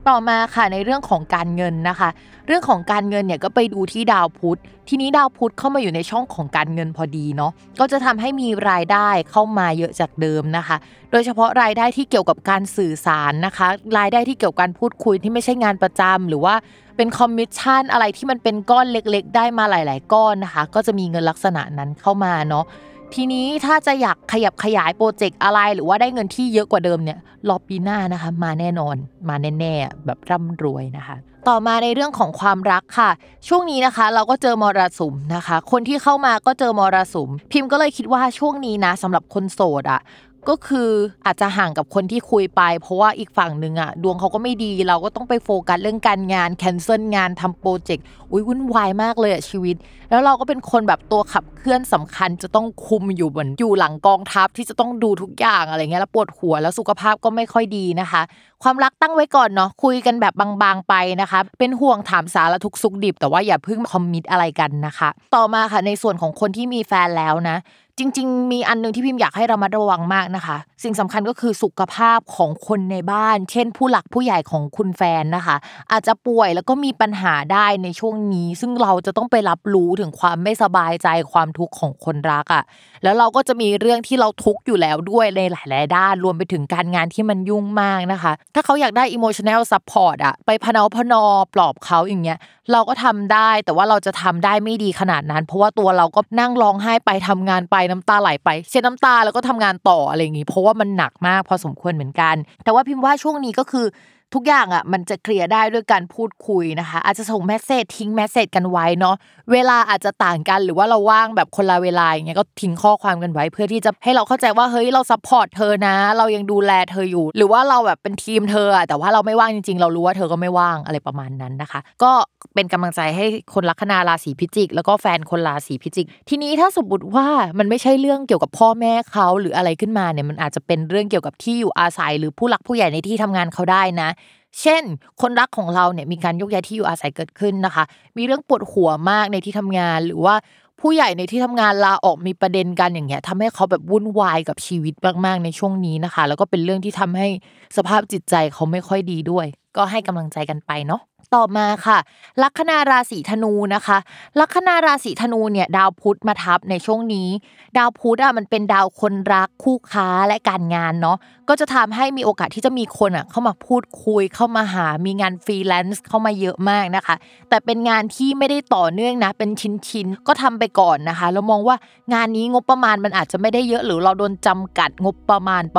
ต่อมาค่ะในเรื่องของการเงินนะคะเรื่องของการเงินเนี่ยก็ไปดูที่ดาวพุธทีนี้ดาวพุธเข้ามาอยู่ในช่องของการเงินพอดีเนาะก็จะทำให้มีรายได้เข้ามาเยอะจากเดิมนะคะโดยเฉพาะรายได้ที่เกี่ยวกับการสื่อสารนะคะรายได้ที่เกี่ยวกับการพูดคุยที่ไม่ใช่งานประจำหรือว่าเป็นคอมมิชชั่นอะไรที่มันเป็นก้อนเล็กๆได้มาหลายๆก้อนนะคะก็จะมีเงินลักษณะนั้นเข้ามาเนาะทีนี้ถ้าจะอยากขยับขยายโปรเจกต์อะไรหรือว่าได้เงินที่เยอะกว่าเดิมเนี่ยรอปีหน้านะคะมาแน่นอนมาแน่ๆแบบร่ำรวยนะคะต่อมาในเรื่องของความรักค่ะช่วงนี้นะคะเราก็เจอมรสุมนะคะคนที่เข้ามาก็เจอมรสุมพิมก็เลยคิดว่าช่วงนี้นะสำหรับคนโสดอ่ะก็คืออาจจะห่างกับคนที่คุยไปเพราะว่าอีกฝั่งนึงอ่ะดวงเขาก็ไม่ดีเราก็ต้องไปโฟกัสเรื่องการงานแคนเซิลงานทำโปรเจกต์วุ่นวายมากเลยอ่ะชีวิตแล้วเราก็เป็นคนแบบตัวขับเคลื่อนสำคัญจะต้องคุมอยู่เหมือนอยู่หลังกองทัพที่จะต้องดูทุกอย่างอะไรเงี้ยแล้วปวดหัวแล้วสุขภาพก็ไม่ค่อยดีนะคะความรักตั้งไว้ก่อนเนาะคุยกันแบบบางๆไปนะคะเป็นห่วงถามสารทุกข์สุขดิบแต่ว่าอย่าเพิ่งคอมมิตอะไรกันนะคะต่อมาค่ะในส่วนของคนที่มีแฟนแล้วนะจริงๆมีอันนึงที่พิมอยากให้ระมัดระวังมากนะคะสิ่งสำคัญก็คือสุขภาพของคนในบ้านเช่นผู้หลักผู้ใหญ่ของคุณแฟนนะคะอาจจะป่วยแล้วก็มีปัญหาได้ในช่วงนี้ซึ่งเราจะต้องไปรับรู้ถึงความไม่สบายใจความทุกข์ของคนรักอ่ะแล้วเราก็จะมีเรื่องที่เราทุกข์อยู่แล้วด้วยในหลายๆด้านรวมไปถึงการงานที่มันยุ่งมากนะคะถ้าเขาอยากได้ emotional support อ่ะไปพนอปลอบเขาอย่างเงี้ยเราก็ทำได้แต่ว่าเราจะทำได้ไม่ดีขนาดนั้นเพราะว่าตัวเราก็นั่งร้องไห้ไปทำงานไปน้ำตาไหลไปเช็ดน้ำตาแล้วก็ทำงานต่ออะไรอย่างงี้เพราะว่ามันหนักมากพอสมควรเหมือนกันแต่ว่าพิมพ์ว่าช่วงนี้ก็คือทุกอย่างอ่ะมันจะเคลียร์ได้ด้วยการพูดคุยนะคะอาจจะส่งเมสเสจทิ้งเมสเสจกันไว้เนาะเวลาอาจจะต่างกันหรือว่าเราว่างแบบคนละเวลาอย่างเงี้ยก็ทิ้งข้อความกันไว้เพื่อที่จะให้เราเข้าใจว่าเฮ้ยเราซัพพอร์ตเธอนะเรายังดูแลเธออยู่หรือว่าเราแบบเป็นทีมเธอแต่ว่าเราไม่ว่างจริงๆเรารู้ว่าเธอก็ไม่ว่างอะไรประมาณนั้นนะคะก็เป็นกำลังใจให้คนลัคนาราศีพิจิกแล้วก็แฟนคนราศีพิจิกทีนี้ถ้าสมมติว่ามันไม่ใช่เรื่องเกี่ยวกับพ่อแม่เขาหรืออะไรขึ้นมาเนี่ยมันอาจจะเป็นเรื่องเกี่ยวกับที่อยู่อาศัยหรือผู้หลักผู้ใหญ่ในที่ทำงานเขาได้นะเช่นคนรักของเราเนี่ยมีการยกย้ายที่อยู่อาศัยเกิดขึ้นนะคะมีเรื่องปวดหัวมากในที่ทำงานหรือว่า ผู้ใหญ่ในที่ทำงานลาออกมีประเด็นกันอย่างเงี้ยทำให้เขาแบบวุ่นวายกับชีวิตมากๆในช่วงนี้นะคะแล้วก็เป็นเรื่องที่ทำให้สภาพจิตใจเขาไม่ค่อยดีด้วยก็ให้กำลังใจกันไปเนาะต่อมาค่ะลัคนาราศีธนูนะคะลัคนาราศีธนูเนี่ยดาวพุธมาทับในช่วงนี้ดาวพุธอ่ะมันเป็นดาวคนรักคู่ค้าและการงานเนาะก็จะทำให้มีโอกาสที่จะมีคนอ่ะเข้ามาพูดคุยเข้ามาหามีงานฟรีแลนซ์เข้ามาเยอะมากนะคะแต่เป็นงานที่ไม่ได้ต่อเนื่องนะเป็นชิ้นๆก็ทำไปก่อนนะคะแล้วมองว่างานนี้งบประมาณมันอาจจะไม่ได้เยอะหรือเราโดนจำกัดงบป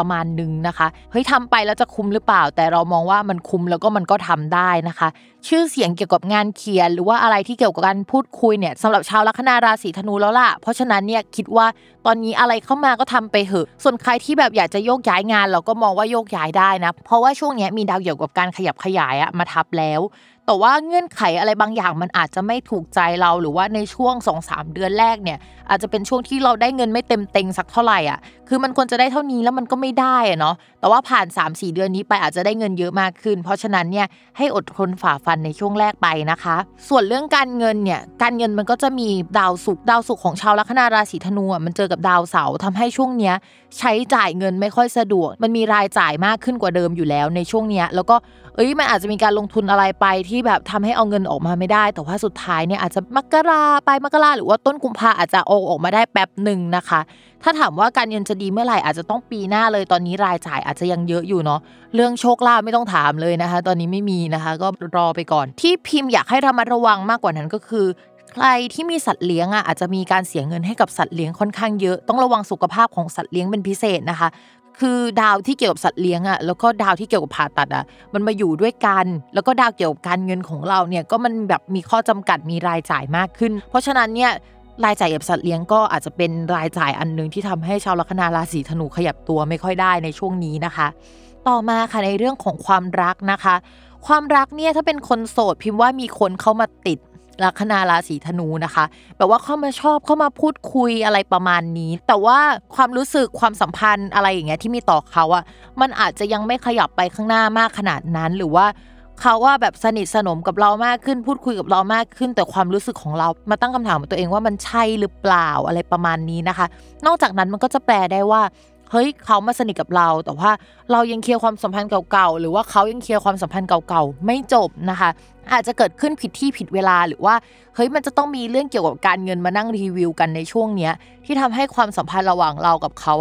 ระมาณนึงนะคะเฮ้ยทำไปแล้วจะคุ้มหรือเปล่าแต่เรามองว่ามันคุ้มแล้วก็มันก็ทำได้นะคะชื่อเสียงเกี่ยวกับงานเขียนหรือว่าอะไรที่เกี่ยวกับการพูดคุยเนี่ยสำหรับชาวลัคนาราศีธนูแล้วล่ะเพราะฉะนั้นเนี่ยคิดว่าตอนนี้อะไรเข้ามาก็ทำไปเถอะส่วนใครที่แบบอยากจะโยกย้ายงานเราก็มองว่าโยกย้ายได้นะเพราะว่าช่วงนี้มีดาวเกี่ยวกับการขยับขยายมาทับแล้วแต่ว่าเงื่อนไขอะไรบางอย่างมันอาจจะไม่ถูกใจเราหรือว่าในช่วง 2-3 เดือนแรกเนี่ยอาจจะเป็นช่วงที่เราได้เงินไม่เต็มเต็งสักเท่าไหร่คือมันควรจะได้เท่านี้แล้วมันก็ไม่ได้เนาะแต่ว่าผ่าน 3-4 เดือนนี้ไปอาจจะได้เงินเยอะมากขึ้นเพราะฉะนั้นเนี่ยให้อดทนฝ่าฟันในช่วงแรกไปนะคะส่วนเรื่องการเงินเนี่ยการเงินมันก็จะมีดาวศุกร์ของชาวลัคนาราศีธนูมันเจอกับดาวเสาร์ทำให้ช่วงเนี้ยใช้จ่ายเงินไม่ค่อยสะดวกมันมีรายจ่ายมากขึ้นกว่าเดิมอยู่แล้วในช่วงเนี้ยแล้วก็มันอาจจะมีการลงทุนอะไรไปที่แบบทำให้เอาเงินออกมาไม่ได้แต่ว่าสุดท้ายเนี่ยอาจจะมกราหรือว่าต้นกุมภาอาจจะออกมาได้แป๊บนึงนะคะถ้าถามว่าการเงินจะดีเมื่อไหร่อาจจะต้องปีหน้าเลยตอนนี้รายจ่ายอาจจะยังเยอะอยู่เนาะเรื่องโชคลาภไม่ต้องถามเลยนะคะตอนนี้ไม่มีนะคะก็รอไปก่อนที่พิมพ์อยากให้ระมัดระวังมากกว่านั้นก็คือใครที่มีสัตว์เลี้ยงอาจจะมีการเสียเงินให้กับสัตว์เลี้ยงค่อนข้างเยอะต้องระวังสุขภาพของสัตว์เลี้ยงเป็นพิเศษนะคะคือดาวที่เกี่ยวกับสัตว์เลี้ยงแล้วก็ดาวที่เกี่ยวกับผ่าตัดมันมาอยู่ด้วยกันแล้วก็ดาวเกี่ยวกับการเงินของเราเนี่ยก็มันแบบมีข้อจำกัดมีรายจ่ายมากขึ้นเพราะฉะนั้นเนี่ยรายจ่ายกับสัตว์เลี้ยงก็อาจจะเป็นรายจ่ายอันนึงที่ทำให้ชาวลัคนาราศีธนูขยับตัวไม่ค่อยได้ในช่วงนี้นะคะต่อมาค่ะในเรื่องของความรักนะคะความรักเนี่ยถ้าเป็นคนโสดพิมพ์ว่ามีคนเข้ามาติดลัคนาราศีธนูนะคะแบบว่าเข้ามาชอบเข้ามาพูดคุยอะไรประมาณนี้แต่ว่าความรู้สึกความสัมพันธ์อะไรอย่างเงี้ยที่มีต่อเขามันอาจจะยังไม่ขยับไปข้างหน้ามากขนาดนั้นหรือว่าเขาแบบสนิทสนมกับเรามากขึ้นพูดคุยกับเรามากขึ้นแต่ความรู้สึกของเรามาตั้งคำถามกับตัวเองว่ามันใช่หรือเปล่าอะไรประมาณนี้นะคะนอกจากนั้นมันก็จะแปลได้ว่าเฮ้ยเขามาสนิทกับเราแต่ว่าเรายังเคลียร์ความสัมพันธ์เก่าๆหรือว่าเขายังเคลียร์ความสัมพันธ์เก่าๆไม่จบนะคะอาจจะเกิดขึ้นผิดที่ผิดเวลาหรือว่าเฮ้ยมันจะต้องมีเรื่องเกี่ยวกับการเงินมานั่งรีวิวกันในช่วงเนี้ยที่ทำให้ความสัมพันธ์ระหว่างเรากับเขา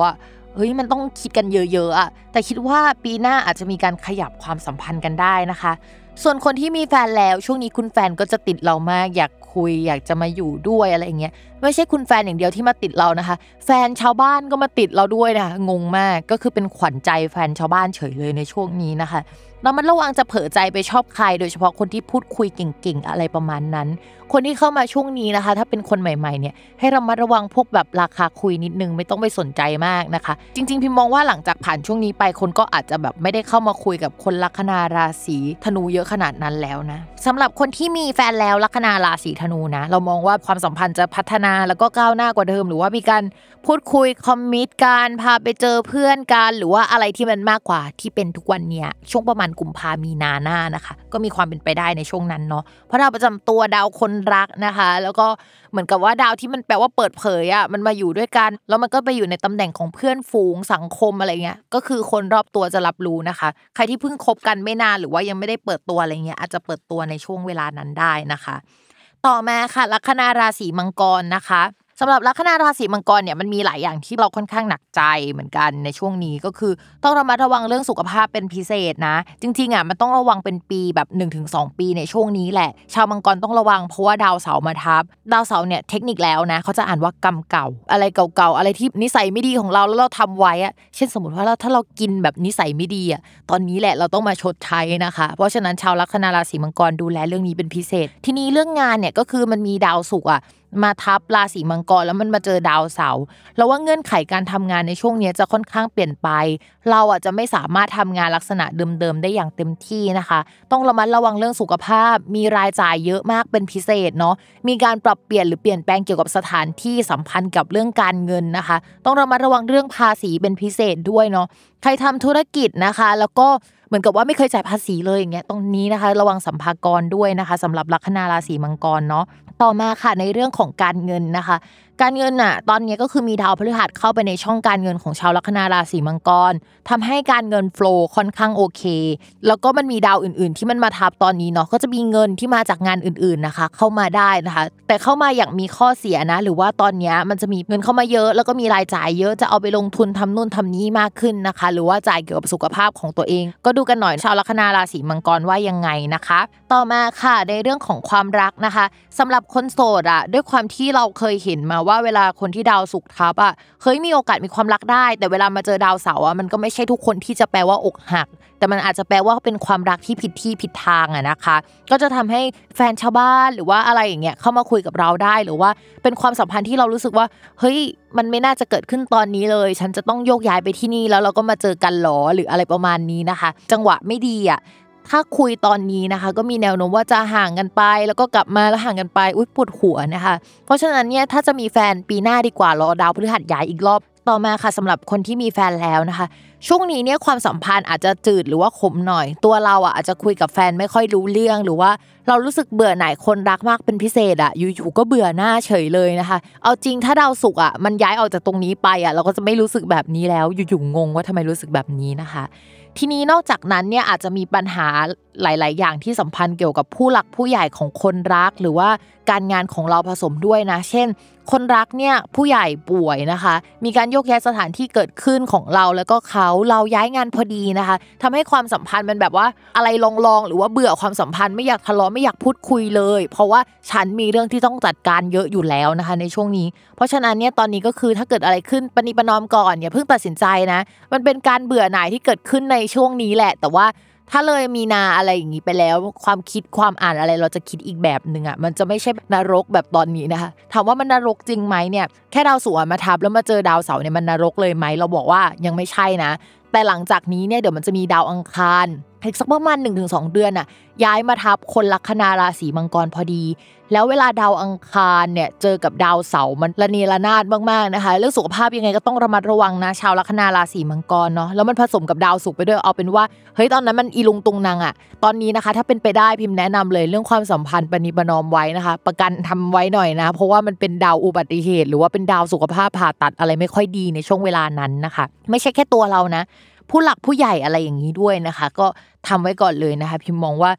เฮ้ยมันต้องคิดกันเยอะๆแต่คิดว่าปีหน้าอาจจะมีการขยับความสัมพันธ์กันได้นะคะส่วนคนที่มีแฟนแล้วช่วงนี้คุณแฟนก็จะติดเรามากอยากคุยอยากจะมาอยู่ด้วยอะไรอย่างเงี้ยไม่ใช่คุณแฟนอย่างเดียวที่มาติดเรานะคะแฟนชาวบ้านก็มาติดเราด้วยนะงงมากก็คือเป็นขวัญใจแฟนชาวบ้านเฉยเลยในช่วงนี้นะคะเรามันระวังจะเผลอใจไปชอบใครโดยเฉพาะคนที่พูดคุยเก่งๆอะไรประมาณนั้นคนที่เข้ามาช่วงนี้นะคะถ้าเป็นคนใหม่ๆเนี่ยให้ระมัดระวังพวกแบบราคาคุยนิดนึงไม่ต้องไปสนใจมากนะคะจริงๆพิมมองว่าหลังจากผ่านช่วงนี้ไปคนก็อาจจะแบบไม่ได้เข้ามาคุยกับคนลัคนาราศีธนูเยอะขนาดนั้นแล้วนะสำหรับคนที่มีแฟนแล้วลัคนาราศีธนูนะเรามองว่าความสัมพันธ์จะพัฒนาแล้วก็ก้าวหน้ากว่าเดิมหรือว่ามีการพูดคุยคอมมิตกันพาไปเจอเพื่อนกันหรือว่าอะไรที่มันมากกว่าที่เป็นทุกวันเนี่ยช่วงประมาณกุมภามีนาหน้านะคะก็มีความเป็นไปได้ในช่วงนั้นเนาะเพราะดาวประจำตัวดาวคนรักนะคะแล้วก็เหมือนกับว่าดาวที่มันแปลว่าเปิดเผยมันมาอยู่ด้วยกันแล้วมันก็ไปอยู่ในตำแหน่งของเพื่อนฝูงสังคมอะไรเงี้ยก็คือคนรอบตัวจะรับรู้นะคะใครที่เพิ่งคบกันไม่นานหรือว่ายังไม่ได้เปิดตัวอะไรเงี้ยอาจจะเปิดตัวในช่วงเวลานั้นได้นะคะต่อมาค่ะลัคนาราศีมังกรนะคะสำหรับลัคนาราศีมังกรเนี่ยมันมีหลายอย่างที่เราค่อนข้างหนักใจเหมือนกันในช่วงนี้ก็คือต้องระมัดระวังเรื่องสุขภาพเป็นพิเศษนะจริงๆมันต้องระวังเป็นปีแบบ 1-2 ปีในช่วงนี้แหละชาวมังกรต้องระวังเพราะว่าดาวเสาร์มาทับดาวเสาร์เนี่ยเทคนิคแล้วนะเขาจะอ่านว่ากรรมเก่าอะไรเก่าๆอะไรที่นิสัยไม่ดีของเราแล้วเราทำไว้เช่นสมมติว่าถ้าเรากินแบบนิสัยไม่ดีตอนนี้แหละเราต้องมาชดใช้นะคะเพราะฉะนั้นชาวลัคนาราศีมังกรดูแลเรื่องนี้เป็นพิเศษทีนี้เรื่องงานเนี่ยก็คือมันมีดาวศุกร์มาทับราศีมังกรแล้วมันมาเจอดาวเสาร์แล้วว่าเงื่อนไขการทำงานในช่วงนี้จะค่อนข้างเปลี่ยนไปเราจะไม่สามารถทำงานลักษณะเดิมๆได้อย่างเต็มที่นะคะต้องระมัดระวังเรื่องสุขภาพมีรายจ่ายเยอะมากเป็นพิเศษเนาะมีการปรับเปลี่ยนหรือเปลี่ยนแปลงเกี่ยวกับสถานที่สัมพันธ์กับเรื่องการเงินนะคะต้องระมัดระวังเรื่องภาษีเป็นพิเศษด้วยเนาะใครทำธุรกิจนะคะแล้วก็เหมือนกับว่าไม่เคยจ่ายภาษีเลยอย่างเงี้ยตรงนี้นะคะระวังสัมภากรด้วยนะคะสำหรับลัคนาราศีมังกรเนาะ ต่อมาค่ะในเรื่องของการเงินนะคะการเงินน่ะตอนนี้ก็คือมีดาวพฤหัสเข้าไปในช่องการเงินของชาวลัคนาราศีมังกรทำให้การเงินโฟลว์ค่อนข้างโอเคแล้วก็มันมีดาวอื่นๆที่มันมาทับตอนนี้เนาะก็จะมีเงินที่มาจากงานอื่นๆนะคะเข้ามาได้นะคะแต่เข้ามาอย่างมีข้อเสียนะหรือว่าตอนนี้มันจะมีเงินเข้ามาเยอะแล้วก็มีรายจ่ายเยอะจะเอาไปลงทุนทำนู่นทำนี่มากขึ้นนะคะหรือว่าจ่ายเกี่ยวกับสุขภาพของตัวเองก็ดูกันหน่อยชาวลัคนาราศีมังกรว่ายังไงนะคะต่อมาค่ะในเรื่องของความรักนะคะสำหรับคนโสดอ่ะด้วยความที่เราเคยเห็นมาว่าเวลาคนที่ดาวศุกร์ทับอ่ะเคยมีโอกาสมีความรักได้แต่เวลามาเจอดาวเสาร์อ่ะมันก็ไม่ใช่ทุกคนที่จะแปลว่าอกหักแต่มันอาจจะแปลว่าเป็นความรักที่ผิดที่ผิดทางอ่ะนะคะก็จะทำให้แฟนชาวบ้านหรือว่าอะไรอย่างเงี้ยเข้ามาคุยกับเราได้หรือว่าเป็นความสัมพันธ์ที่เรารู้สึกว่าเฮ้ยมันไม่น่าจะเกิดขึ้นตอนนี้เลยฉันจะต้องโยกย้ายไปที่นี่แล้วเราก็มาเจอกันหรอหรืออะไรประมาณนี้นะคะจังหวะไม่ดีอ่ะถ้าคุยตอนนี้นะคะก็มีแนวโน้มว่าจะห่างกันไปแล้วก็กลับมาแล้วห่างกันไปอุ๊ยปวดหัวนะคะเพราะฉะนั้นเนี่ยถ้าจะมีแฟนปีหน้าดีกว่ารอดาวพฤหัสย้ายอีกรอบต่อมาค่ะสำหรับคนที่มีแฟนแล้วนะคะช่วงนี้เนี่ยความสัมพันธ์อาจจะจืดหรือว่าขมหน่อยตัวเราอ่ะอาจจะคุยกับแฟนไม่ค่อยรู้เรื่องหรือว่าเรารู้สึกเบื่อหน่ายคนรักมากเป็นพิเศษอ่ะอยู่ๆก็เบื่อหน้าเฉยเลยนะคะเอาจริงถ้าดาวศุกร์อ่ะมันย้ายออกจากตรงนี้ไปอ่ะเราก็จะไม่รู้สึกแบบนี้แล้วอยู่ๆงงว่าทำไมรู้สึกแบบนี้นะคะทีนี้นอกจากนั้นเนี่ยอาจจะมีปัญหาหลายๆอย่างที่สัมพันธ์เกี่ยวกับผู้หลักผู้ใหญ่ของคนรักหรือว่าการงานของเราผสมด้วยนะเช่นคนรักเนี่ยผู้ใหญ่ป่วยนะคะมีการยกย้ายสถานที่เกิดขึ้นของเราแล้วก็เราย้ายงานพอดีนะคะทำให้ความสัมพันธ์มันแบบว่าอะไรลองๆหรือว่าเบื่อความสัมพันธ์ไม่อยากทะเลาะไม่อยากพูดคุยเลยเพราะว่าฉันมีเรื่องที่ต้องจัดการเยอะอยู่แล้วนะคะในช่วงนี้เพราะฉะนั้นเนี่ยตอนนี้ก็คือถ้าเกิดอะไรขึ้นปณิประนอมก่อนอย่าเพิ่งตัดสินใจนะมันเป็นการเบื่อหน่ายที่เกิดขึ้นในช่วงนี้แหละแต่ว่าถ้าเลยมีนาอะไรอย่างนี้ไปแล้วความคิดความอ่านอะไรเราจะคิดอีกแบบนึงอ่ะมันจะไม่ใช่นรกแบบตอนนี้นะคะถามว่ามันนรกจริงไหมเนี่ยแค่ดาวศุกร์มาทับแล้วมาเจอดาวเสาร์เนี่ยมันนรกเลยไหมเราบอกว่ายังไม่ใช่นะแต่หลังจากนี้เนี่ยเดี๋ยวมันจะมีดาวอังคารอีกสักประมาณ 1-2 เดือนน่ะย้ายมาทับคนลัคนาราศีมังกรพอดีแล้วเวลาดาวอังคารเนี่ยเจอกับดาวเสาร์มันระเนระนาดมากๆนะคะเรื่องสุขภาพยังไงก็ต้องระมัดระวังนะชาวลัคนาราศีมังกรเนาะแล้วมันผสมกับดาวศุกร์ไปด้วยเอาเป็นว่าเฮ้ยตอนนั้นมันอีลุงตุงนางอ่ะตอนนี้นะคะถ้าเป็นไปได้พิมพ์แนะนำเลยเรื่องความสัมพันธ์ปณิประนอมไว้นะคะประกันทำไว้หน่อยนะเพราะว่ามันเป็นดาวอุบัติเหตุหรือว่าเป็นดาวสุขภาพผ่าตัดอะไรไม่ค่อยดีในช่วงเวลานั้นนะคะไม่ใช่แค่ตัวเรานะผู้หลักผู้ใหญ่อะไรอย่างนี้ด้วยนะคะก็ทำไว้ก่อนเลยนะคะพิมมองว่า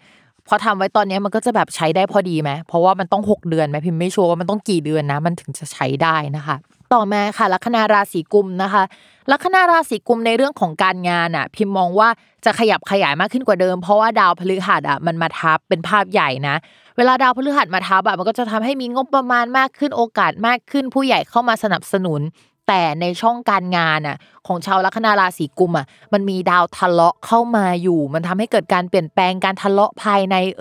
พอทำไว้ตอนนี้มันก็จะแบบใช้ได้พอดีไหมเพราะว่ามันต้อง6เดือนไหมพิมไม่ชัวร์ว่ามันต้องกี่เดือนนะมันถึงจะใช้ได้นะคะต่อมาค่ะลัคนาราศีกุมนะคะลัคนาราศีกุมในเรื่องของการงานอ่ะพิมมองว่าจะขยับขยายมากขึ้นกว่าเดิมเพราะว่าดาวพฤหัสอ่ะมันมาทับเป็นภาพใหญ่นะเวลาดาวพฤหัสมาทับอ่ะมันก็จะทำให้มีงบประมาณมากขึ้นโอกาสมากขึ้นผู้ใหญ่เข้ามาสนับสนุนแต่ในช่องการงานน่ะของชาวลัคนาราศีกุมอ่ะมันมีดาวทะเลาะเข้ามาอยู่มันทำให้เกิดการเปลี่ยนแปลงการทะเลาะภายใน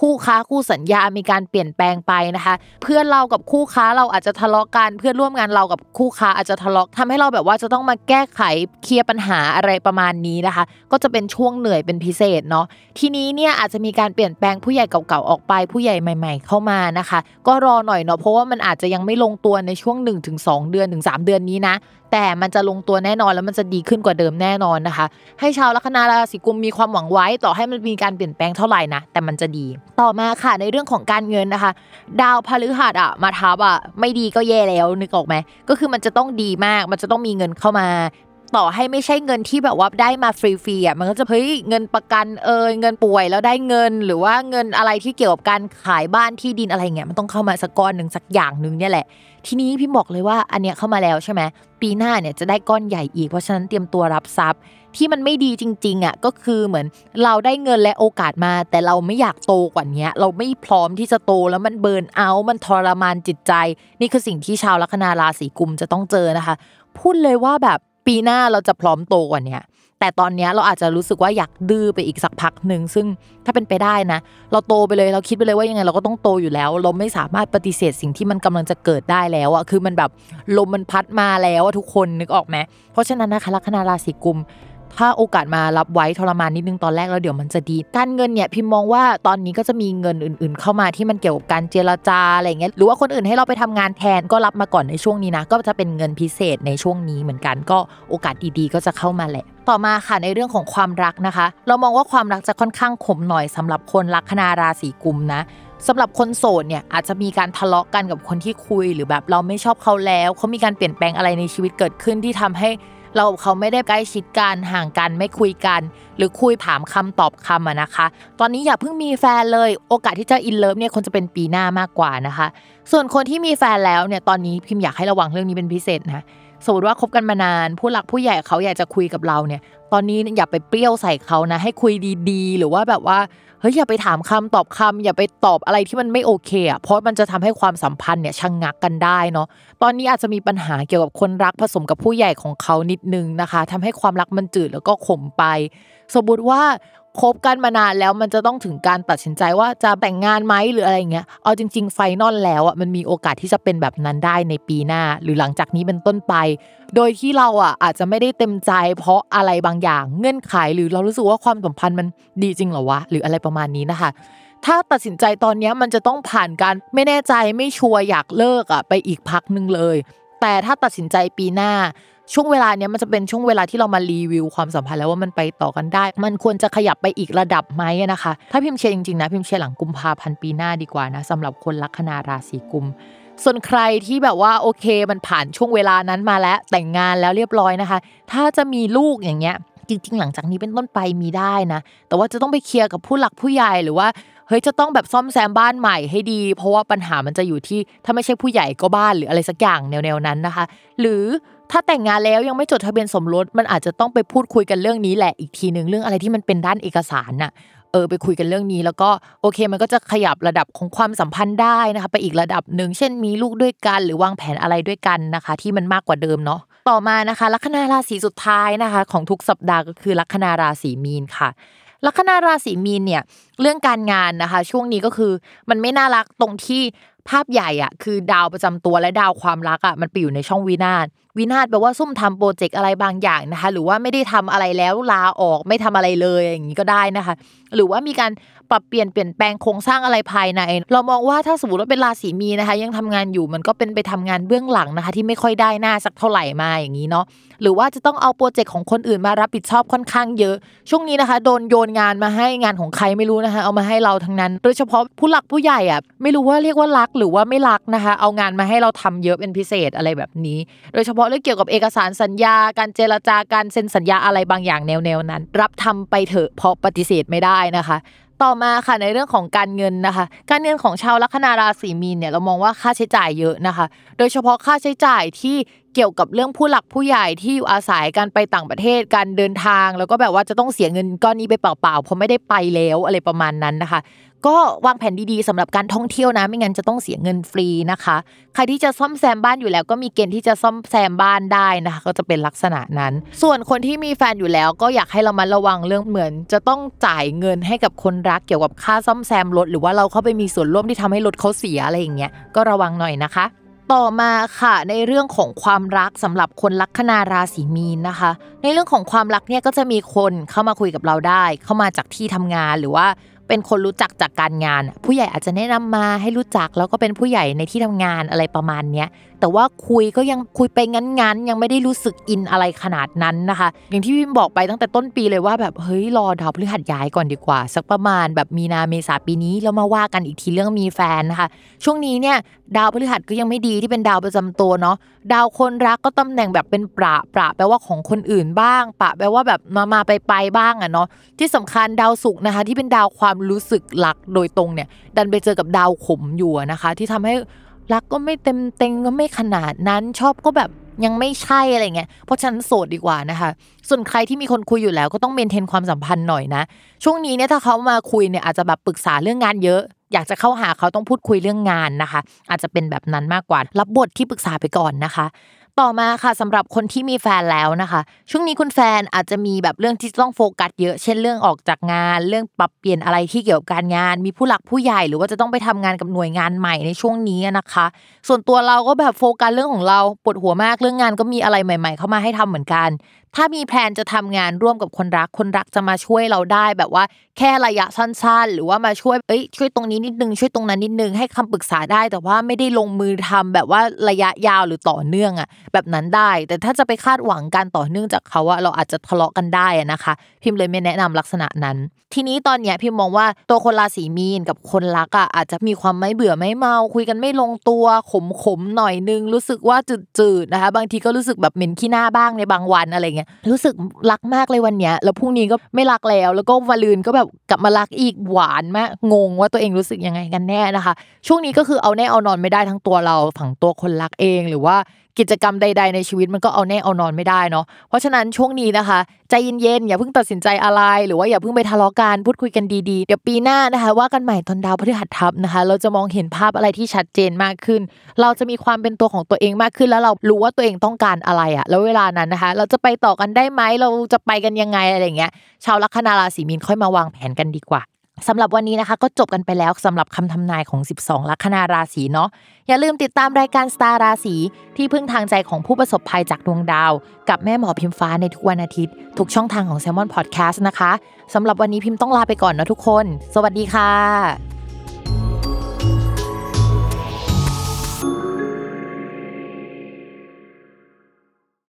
คู่ค้าคู่สัญญามีการเปลี่ยนแปลงไปนะคะเพื่อนเรากับคู่ค้าเราอาจจะทะเลาะกันเพื่อนร่วมงานเรากับคู่ค้าอาจจะทะเลาะทำให้เราแบบว่าจะต้องมาแก้ไขเคลียร์ปัญหาอะไรประมาณนี้นะคะก็จะเป็นช่วงเหนื่อยเป็นพิเศษเนาะทีนี้เนี่ยอาจจะมีการเปลี่ยนแปลงผู้ใหญ่เก่าๆออกไปผู้ใหญ่ใหม่ๆเข้ามานะคะก็รอหน่อยเนาะเพราะว่ามันอาจจะยังไม่ลงตัวในช่วง 1-2 เดือนถึง3 เดือนนี้นะแต่มันจะลงตัวแน่นอนแล้วมันจะดีขึ้นกว่าเดิมแน่นอนนะคะให้ชาวลัคนาราศีกุมมีความหวังไว้ต่อให้มันมีการเปลี่ยนแปลงเท่าไหร่นะแต่มันจะดีต่อมาค่ะในเรื่องของการเงินนะคะดาวพฤหัสอ่ะมาทับอ่ะไม่ดีก็แย่แล้วนึกออกไหมก็คือมันจะต้องดีมากมันจะต้องมีเงินเข้ามาต่อให้ไม่ใช่เงินที่แบบว่าได้มาฟรีๆอ่ะมันก็จะเฮ้ยเงินประกันเงินป่วยแล้วได้เงินหรือว่าเงินอะไรที่เกี่ยวกับการขายบ้านที่ดินอะไรเงี้ยมันต้องเข้ามาสักก้อนนึงสักอย่างนึงเนี่ยแหละทีนี้พี่บอกเลยว่าอันเนี้ยเข้ามาแล้วใช่ไหมปีหน้าเนี่ยจะได้ก้อนใหญ่อีกเพราะฉะนั้นเตรียมตัวรับทรัพย์ที่มันไม่ดีจริงๆอ่ะก็คือเหมือนเราได้เงินและโอกาสมาแต่เราไม่อยากโตกว่านี้เราไม่พร้อมที่จะโตแล้วมันเบิร์นเอาท์มันทรมานจิตใจนี่คือสิ่งที่ชาวลัคนาราศีกุมจะต้องเจอนะคะพูดเลยว่าแบบปีหน้าเราจะพร้อมโตกว่านี้แต่ตอนนี้เราอาจจะรู้สึกว่าอยากดื้อไปอีกสักพักนึงซึ่งถ้าเป็นไปได้นะเราโตไปเลยเราคิดไปเลยว่ายังไงเราก็ต้องโตอยู่แล้วเราไม่สามารถปฏิเสธสิ่งที่มันกำลังจะเกิดได้แล้วอ่ะคือมันแบบลมมันพัดมาแล้วอ่ะทุกคนนึกออกไหมเพราะฉะนั้นนะคะลัคนาราศีกุมถ้าโอกาสมารับไว้ทรมานนิดนึงตอนแรกแล้วเดี๋ยวมันจะดีการเงินเนี่ยพิมมองว่าตอนนี้ก็จะมีเงินอื่นๆเข้ามาที่มันเกี่ยวกับการเจรจาอะไรอย่างเงี้ยหรือว่าคนอื่นให้เราไปทำงานแทนก็รับมาก่อนในช่วงนี้นะก็จะเป็นเงินพิเศษในช่วงนี้เหมือนกันก็โอกาสดีๆก็จะเข้ามาแหละต่อมาค่ะในเรื่องของความรักนะคะเรามองว่าความรักจะค่อนข้างขมหน่อยสำหรับคนลัคนาราศีกุมนะ สำหรับคนโสดเนี่ยอาจจะมีการทะเลาะกันกับคนที่คุยหรือแบบเราไม่ชอบเขาแล้วเขามีการเปลี่ยนแปลงอะไรในชีวิตเกิดขึ้นที่ทำให้เราเขาไม่ได้ใกล้ชิดกันห่างกันไม่คุยกันหรือคุยถามคำตอบคำอะนะคะตอนนี้อย่าเพิ่งมีแฟนเลยโอกาสที่จะอินเลิฟเนี่ยควรจะเป็นปีหน้ามากกว่านะคะส่วนคนที่มีแฟนแล้วเนี่ยตอนนี้พิมอยากให้ระวังเรื่องนี้เป็นพิเศษนะสมมติว่าคบกันมานานผู้หลักผู้ใหญ่เขาอยากจะคุยกับเราเนี่ยตอนนี้อย่าไปเปรี้ยวใส่เขานะให้คุยดีๆหรือว่าแบบว่าเฮ้ยอย่าไปถามคำตอบคำอย่าไปตอบอะไรที่มันไม่โอเคอ่ะเพราะมันจะทำให้ความสัมพันธ์เนี่ยชะงักกันได้เนาะตอนนี้อาจจะมีปัญหาเกี่ยวกับคนรักผสมกับผู้ใหญ่ของเขานิดนึงนะคะทำให้ความรักมันจืดแล้วก็ขมไปสมมติว่าคบกันมานานแล้วมันจะต้องถึงการตัดสินใจว่าจะแต่งงานไหมหรืออะไรเงี้ยเอาจริงๆไฟนอลแล้วอ่ะมันมีโอกาสที่จะเป็นแบบนั้นได้ในปีหน้าหรือหลังจากนี้เป็นต้นไปโดยที่เราอ่ะอาจจะไม่ได้เต็มใจเพราะอะไรบางอย่างเงื่อนไขหรือเรารู้สึกว่าความสัมพันธ์มันดีจริงเหรอวะหรืออะไรประมาณนี้นะคะถ้าตัดสินใจตอนนี้มันจะต้องผ่านการไม่แน่ใจไม่ชัวร์อยากเลิกอ่ะไปอีกพักนึงเลยแต่ถ้าตัดสินใจปีหน้าช่วงเวลาเนี้ยมันจะเป็นช่วงเวลาที่เรามารีวิวความสัมพันธ์แล้วว่ามันไปต่อกันได้มันควรจะขยับไปอีกระดับไหมนะคะถ้าพิมเชียร์จริงๆนะพิมเชียร์หลังกุมภาพันธ์ปีหน้าดีกว่านะสำหรับคนลัคนาราศีกุมส่วนใครที่แบบว่าโอเคมันผ่านช่วงเวลานั้นมาแล้วแต่งงานแล้วเรียบร้อยนะคะถ้าจะมีลูกอย่างเงี้ยจริงๆหลังจากนี้เป็นต้นไปมีได้นะแต่ว่าจะต้องไปเคลียร์กับผู้หลักผู้ใหญ่หรือว่าเฮ้ยจะต้องแบบซ่อมแซมบ้านใหม่ให้ดีเพราะว่าปัญหามันจะอยู่ที่ถ้าไม่ใช่ผู้ใหญ่ก็บ้านหรืออะไรสักอย่างแนวๆนั้นนะคะหรือถ้าแต่งงานแล้วยังไม่จดทะเบียนสมรสมันอาจจะต้องไปพูดคุยกันเรื่องนี้แหละอีกทีนึงเรื่องอะไรที่มันเป็นด้านเอกสารน่ะไปคุยกันเรื่องนี้แล้วก็โอเคมันก็จะขยับระดับของความสัมพันธ์ได้นะคะไปอีกระดับนึงเช่นมีลูกด้วยกันหรือวางแผนอะไรด้วยกันนะคะที่มันมากกว่าเดิมเนาะต่อมานะคะลัคนาราศีสุดท้ายนะคะของทุกสัปดาห์ก็คือลัคนาราศีมีนค่ะลัคนาราศีมีนเนี่ยเรื่องการงานนะคะช่วงนี้ก็คือมันไม่น่ารักตรงที่ภาพใหญ่อ่ะคือดาวประจำตัวและดาวความรักอ่ะมันไปอยู่ในช่องวินาศแปลว่าซุ่มทำโปรเจกต์อะไรบางอย่างนะคะหรือว่าไม่ได้ทำอะไรแล้วลาออกไม่ทำอะไรเลยอย่างนี้ก็ได้นะคะหรือว่ามีการปรับเปลี่ยนแปลงโครงสร้างอะไรภายในเรามองว่าถ้าสมมติว่าเป็นราศีมีนะคะยังทำงานอยู่มันก็เป็นไปทำงานเบื้องหลังนะคะที่ไม่ค่อยได้หน้าสักเท่าไหร่มาอย่างนี้เนาะหรือว่าจะต้องเอาโปรเจกต์ของคนอื่นมารับผิดชอบค่อนข้างเยอะช่วงนี้นะคะโดนโยนงานมาให้งานของใครไม่รู้นะคะเอามาให้เราทั้งนั้นโดยเฉพาะผู้หลักผู้ใหญ่อ่ะไม่รู้ว่าเรียกว่ารักหรือว่าไม่รักนะคะเอางานมาให้เราทำเยอะเป็นพิเศษอะไรแบบนี้โดยเฉพาะเรื่องเกี่ยวกับเอกสารสัญญาการเจรจาการเซ็นสัญญาอะไรบางอย่างแนวนั้นรับทำไปเถอะเพราะปฏิเสธไม่ได้นะคะต่อมาค่ะในเรื่องของการเงินนะคะการเงินของชาวลัคนาราศีมีนเนี่ยเรามองว่าค่าใช้จ่ายเยอะนะคะโดยเฉพาะค่าใช้จ่ายที่เกี่ยวกับเรื่องผู้หลักผู้ใหญ่ที่อยู่อาศัยการไปต่างประเทศการเดินทางแล้วก็แบบว่าจะต้องเสียเงินก้อนนี้ไปเปล่าๆเพราะไม่ได้ไปแล้วอะไรประมาณนั้นนะคะก็วางแผนดีๆสำหรับการท่องเที่ยวนะไม่งั้นจะต้องเสียเงินฟรีนะคะใครที่จะซ่อมแซมบ้านอยู่แล้วก็มีเกณฑ์ที่จะซ่อมแซมบ้านได้นะคะก็จะเป็นลักษณะนั้นส่วนคนที่มีแฟนอยู่แล้วก็อยากให้เรามาระวังเรื่องเหมือนจะต้องจ่ายเงินให้กับคนรักเกี่ยวกับค่าซ่อมแซมรถหรือว่าเราเข้าไปมีส่วนร่วมที่ทำให้รถเขาเสียอะไรอย่างเงี้ยก็ระวังหน่อยนะคะต่อมาค่ะในเรื่องของความรักสำหรับคนลัคนาราศีมีนนะคะในเรื่องของความรักเนี่ยก็จะมีคนเข้ามาคุยกับเราได้เข้ามาจากที่ทำงานหรือว่าเป็นคนรู้จักจากการงานผู้ใหญ่อาจจะแนะนำมาให้รู้จักแล้วก็เป็นผู้ใหญ่ในที่ทำงานอะไรประมาณนี้แต่ว่าคุยก็ยังคุยไปงั้นยังไม่ได้รู้สึกอินอะไรขนาดนั้นนะคะอย่างที่พิมบอกไปตั้งแต่ต้นปีเลยว่าแบบเฮ้ยรอดาวพฤหัสย้ายก่อนดีกว่าสักประมาณแบบมีนาเมษาปีนี้แล้วมาว่ากันอีกทีเรื่องมีแฟนนะคะช่วงนี้เนี่ยดาวพฤหัสก็ยังไม่ดีที่เป็นดาวประจำตัวเนาะดาวคนรักก็ตำแหน่งแบบเป็นประแปลว่าของคนอื่นบ้างปะแปลว่าแบบมาไปบ้างอะเนาะที่สำคัญดาวศุกร์นะคะที่เป็นดาวความรู้สึกรักโดยตรงเนี่ยดันไปเจอกับดาวขมอยู่นะคะที่ทำให้รักก็ไม่เต็มเต็งก็ไม่ขนาดนั้นชอบก็แบบยังไม่ใช่อะไรเงี้ยเพราะฉันโสดดีกว่านะคะส่วนใครที่มีคนคุยอยู่แล้วก็ต้องเมนเทนความสัมพันธ์หน่อยนะช่วงนี้เนี่ยถ้าเขามาคุยเนี่ยอาจจะแบบปรึกษาเรื่องงานเยอะอยากจะเข้าหาเขาต้องพูดคุยเรื่องงานนะคะอาจจะเป็นแบบนั้นมากกว่ารับบทที่ปรึกษาไปก่อนนะคะต่อมาค่ะสำหรับคนที่มีแฟนแล้วนะคะช่วงนี้คุณแฟนอาจจะมีแบบเรื่องที่ต้องโฟกัสเยอะเช่นเรื่องออกจากงานเรื่องปรับเปลี่ยนอะไรที่เกี่ยวกับการงานมีผู้หลักผู้ใหญ่หรือว่าจะต้องไปทำงานกับหน่วยงานใหม่ในช่วงนี้นะคะส่วนตัวเราก็แบบโฟกัสเรื่องของเราปวดหัวมากเรื่องงานก็มีอะไรใหม่ๆเข้ามาให้ทำเหมือนกัน ถ้ามีแพลนจะทำงานร่วมกับคนรักจะมาช่วยเราได้แบบว่าแค่ระยะสั้นๆหรือว่ามาช่วยช่วยตรงนี้นิดนึงช่วยตรงนั้นนิดนึงให้คำปรึกษาได้แต่ว่าไม่ได้ลงมือทำแบบว่าระยะยาวหรือต่อเนื่องอ่ะแบบนั้นได้แต่ถ้าจะไปคาดหวังการต่อเนื่องจากเขาอ่ะเราอาจจะทะเลาะกันได้อ่ะนะคะพิมเลยไม่แนะนำลักษณะนั้นทีนี้ตอนเนี้ยพิมมองว่าตัวคนราศีมีนกับคนรักอ่ะอาจจะมีความไม่เบื่อไม่เมาคุยกันไม่ลงตัวขมๆหน่อยนึงรู้สึกว่าจืดๆนะคะบางทีก็รู้สึกแบบเหม็นขี้หน้าบ้างในบางวันอะไรเงี้ยรู้สึกรักมากเลยวันเนี้ยแล้วพรุ่งนี้ก็ไม่รักแล้วแล้วก็วะลืนก็แบบกลับมารักอีกหวานมากงงว่าตัวเองรู้สึกยังไงกันแน่นะคะช่วงนี้ก็คือเอาแน่เอานอนไม่ได้ทั้งตัวเราฝั่งตัวคนรักเองหรือว่ากิจกรรมใดๆในชีวิตมันก็เอาแน่เอานอนไม่ได้เนาะเพราะฉะนั้นช่วงนี้นะคะใจเย็นๆอย่าเพิ่งตัดสินใจอะไรหรือว่าอย่าเพิ่งไปทะเลาะกันพูดคุยกันดีๆเดี๋ยวปีหน้านะคะว่ากันใหม่ตอนดาวพฤหัสทับนะคะเราจะมองเห็นภาพอะไรที่ชัดเจนมากขึ้นเราจะมีความเป็นตัวของตัวเองมากขึ้นแล้วเรารู้ว่าตัวเองต้องการอะไรอะแล้วเวลานั้นนะคะเราจะไปต่อกันได้ไหมเราจะไปกันยังไงอะไรอย่างเงี้ยชาวลัคนาราศีมีนค่อยมาวางแผนกันดีกว่าสำหรับวันนี้นะคะก็จบกันไปแล้วสำหรับคำทำนายของ12ลัคนาราศีเนาะอย่าลืมติดตามรายการสตาร์ราศีที่พึ่งทางใจของผู้ประสบภัยจากดวงดาวกับแม่หมอพิมฟ้าในทุกวันอาทิตย์ทุกช่องทางของ Salmon Podcast นะคะสำหรับวันนี้พิมต้องลาไปก่อนนะทุกคนสวัสดีค่ะ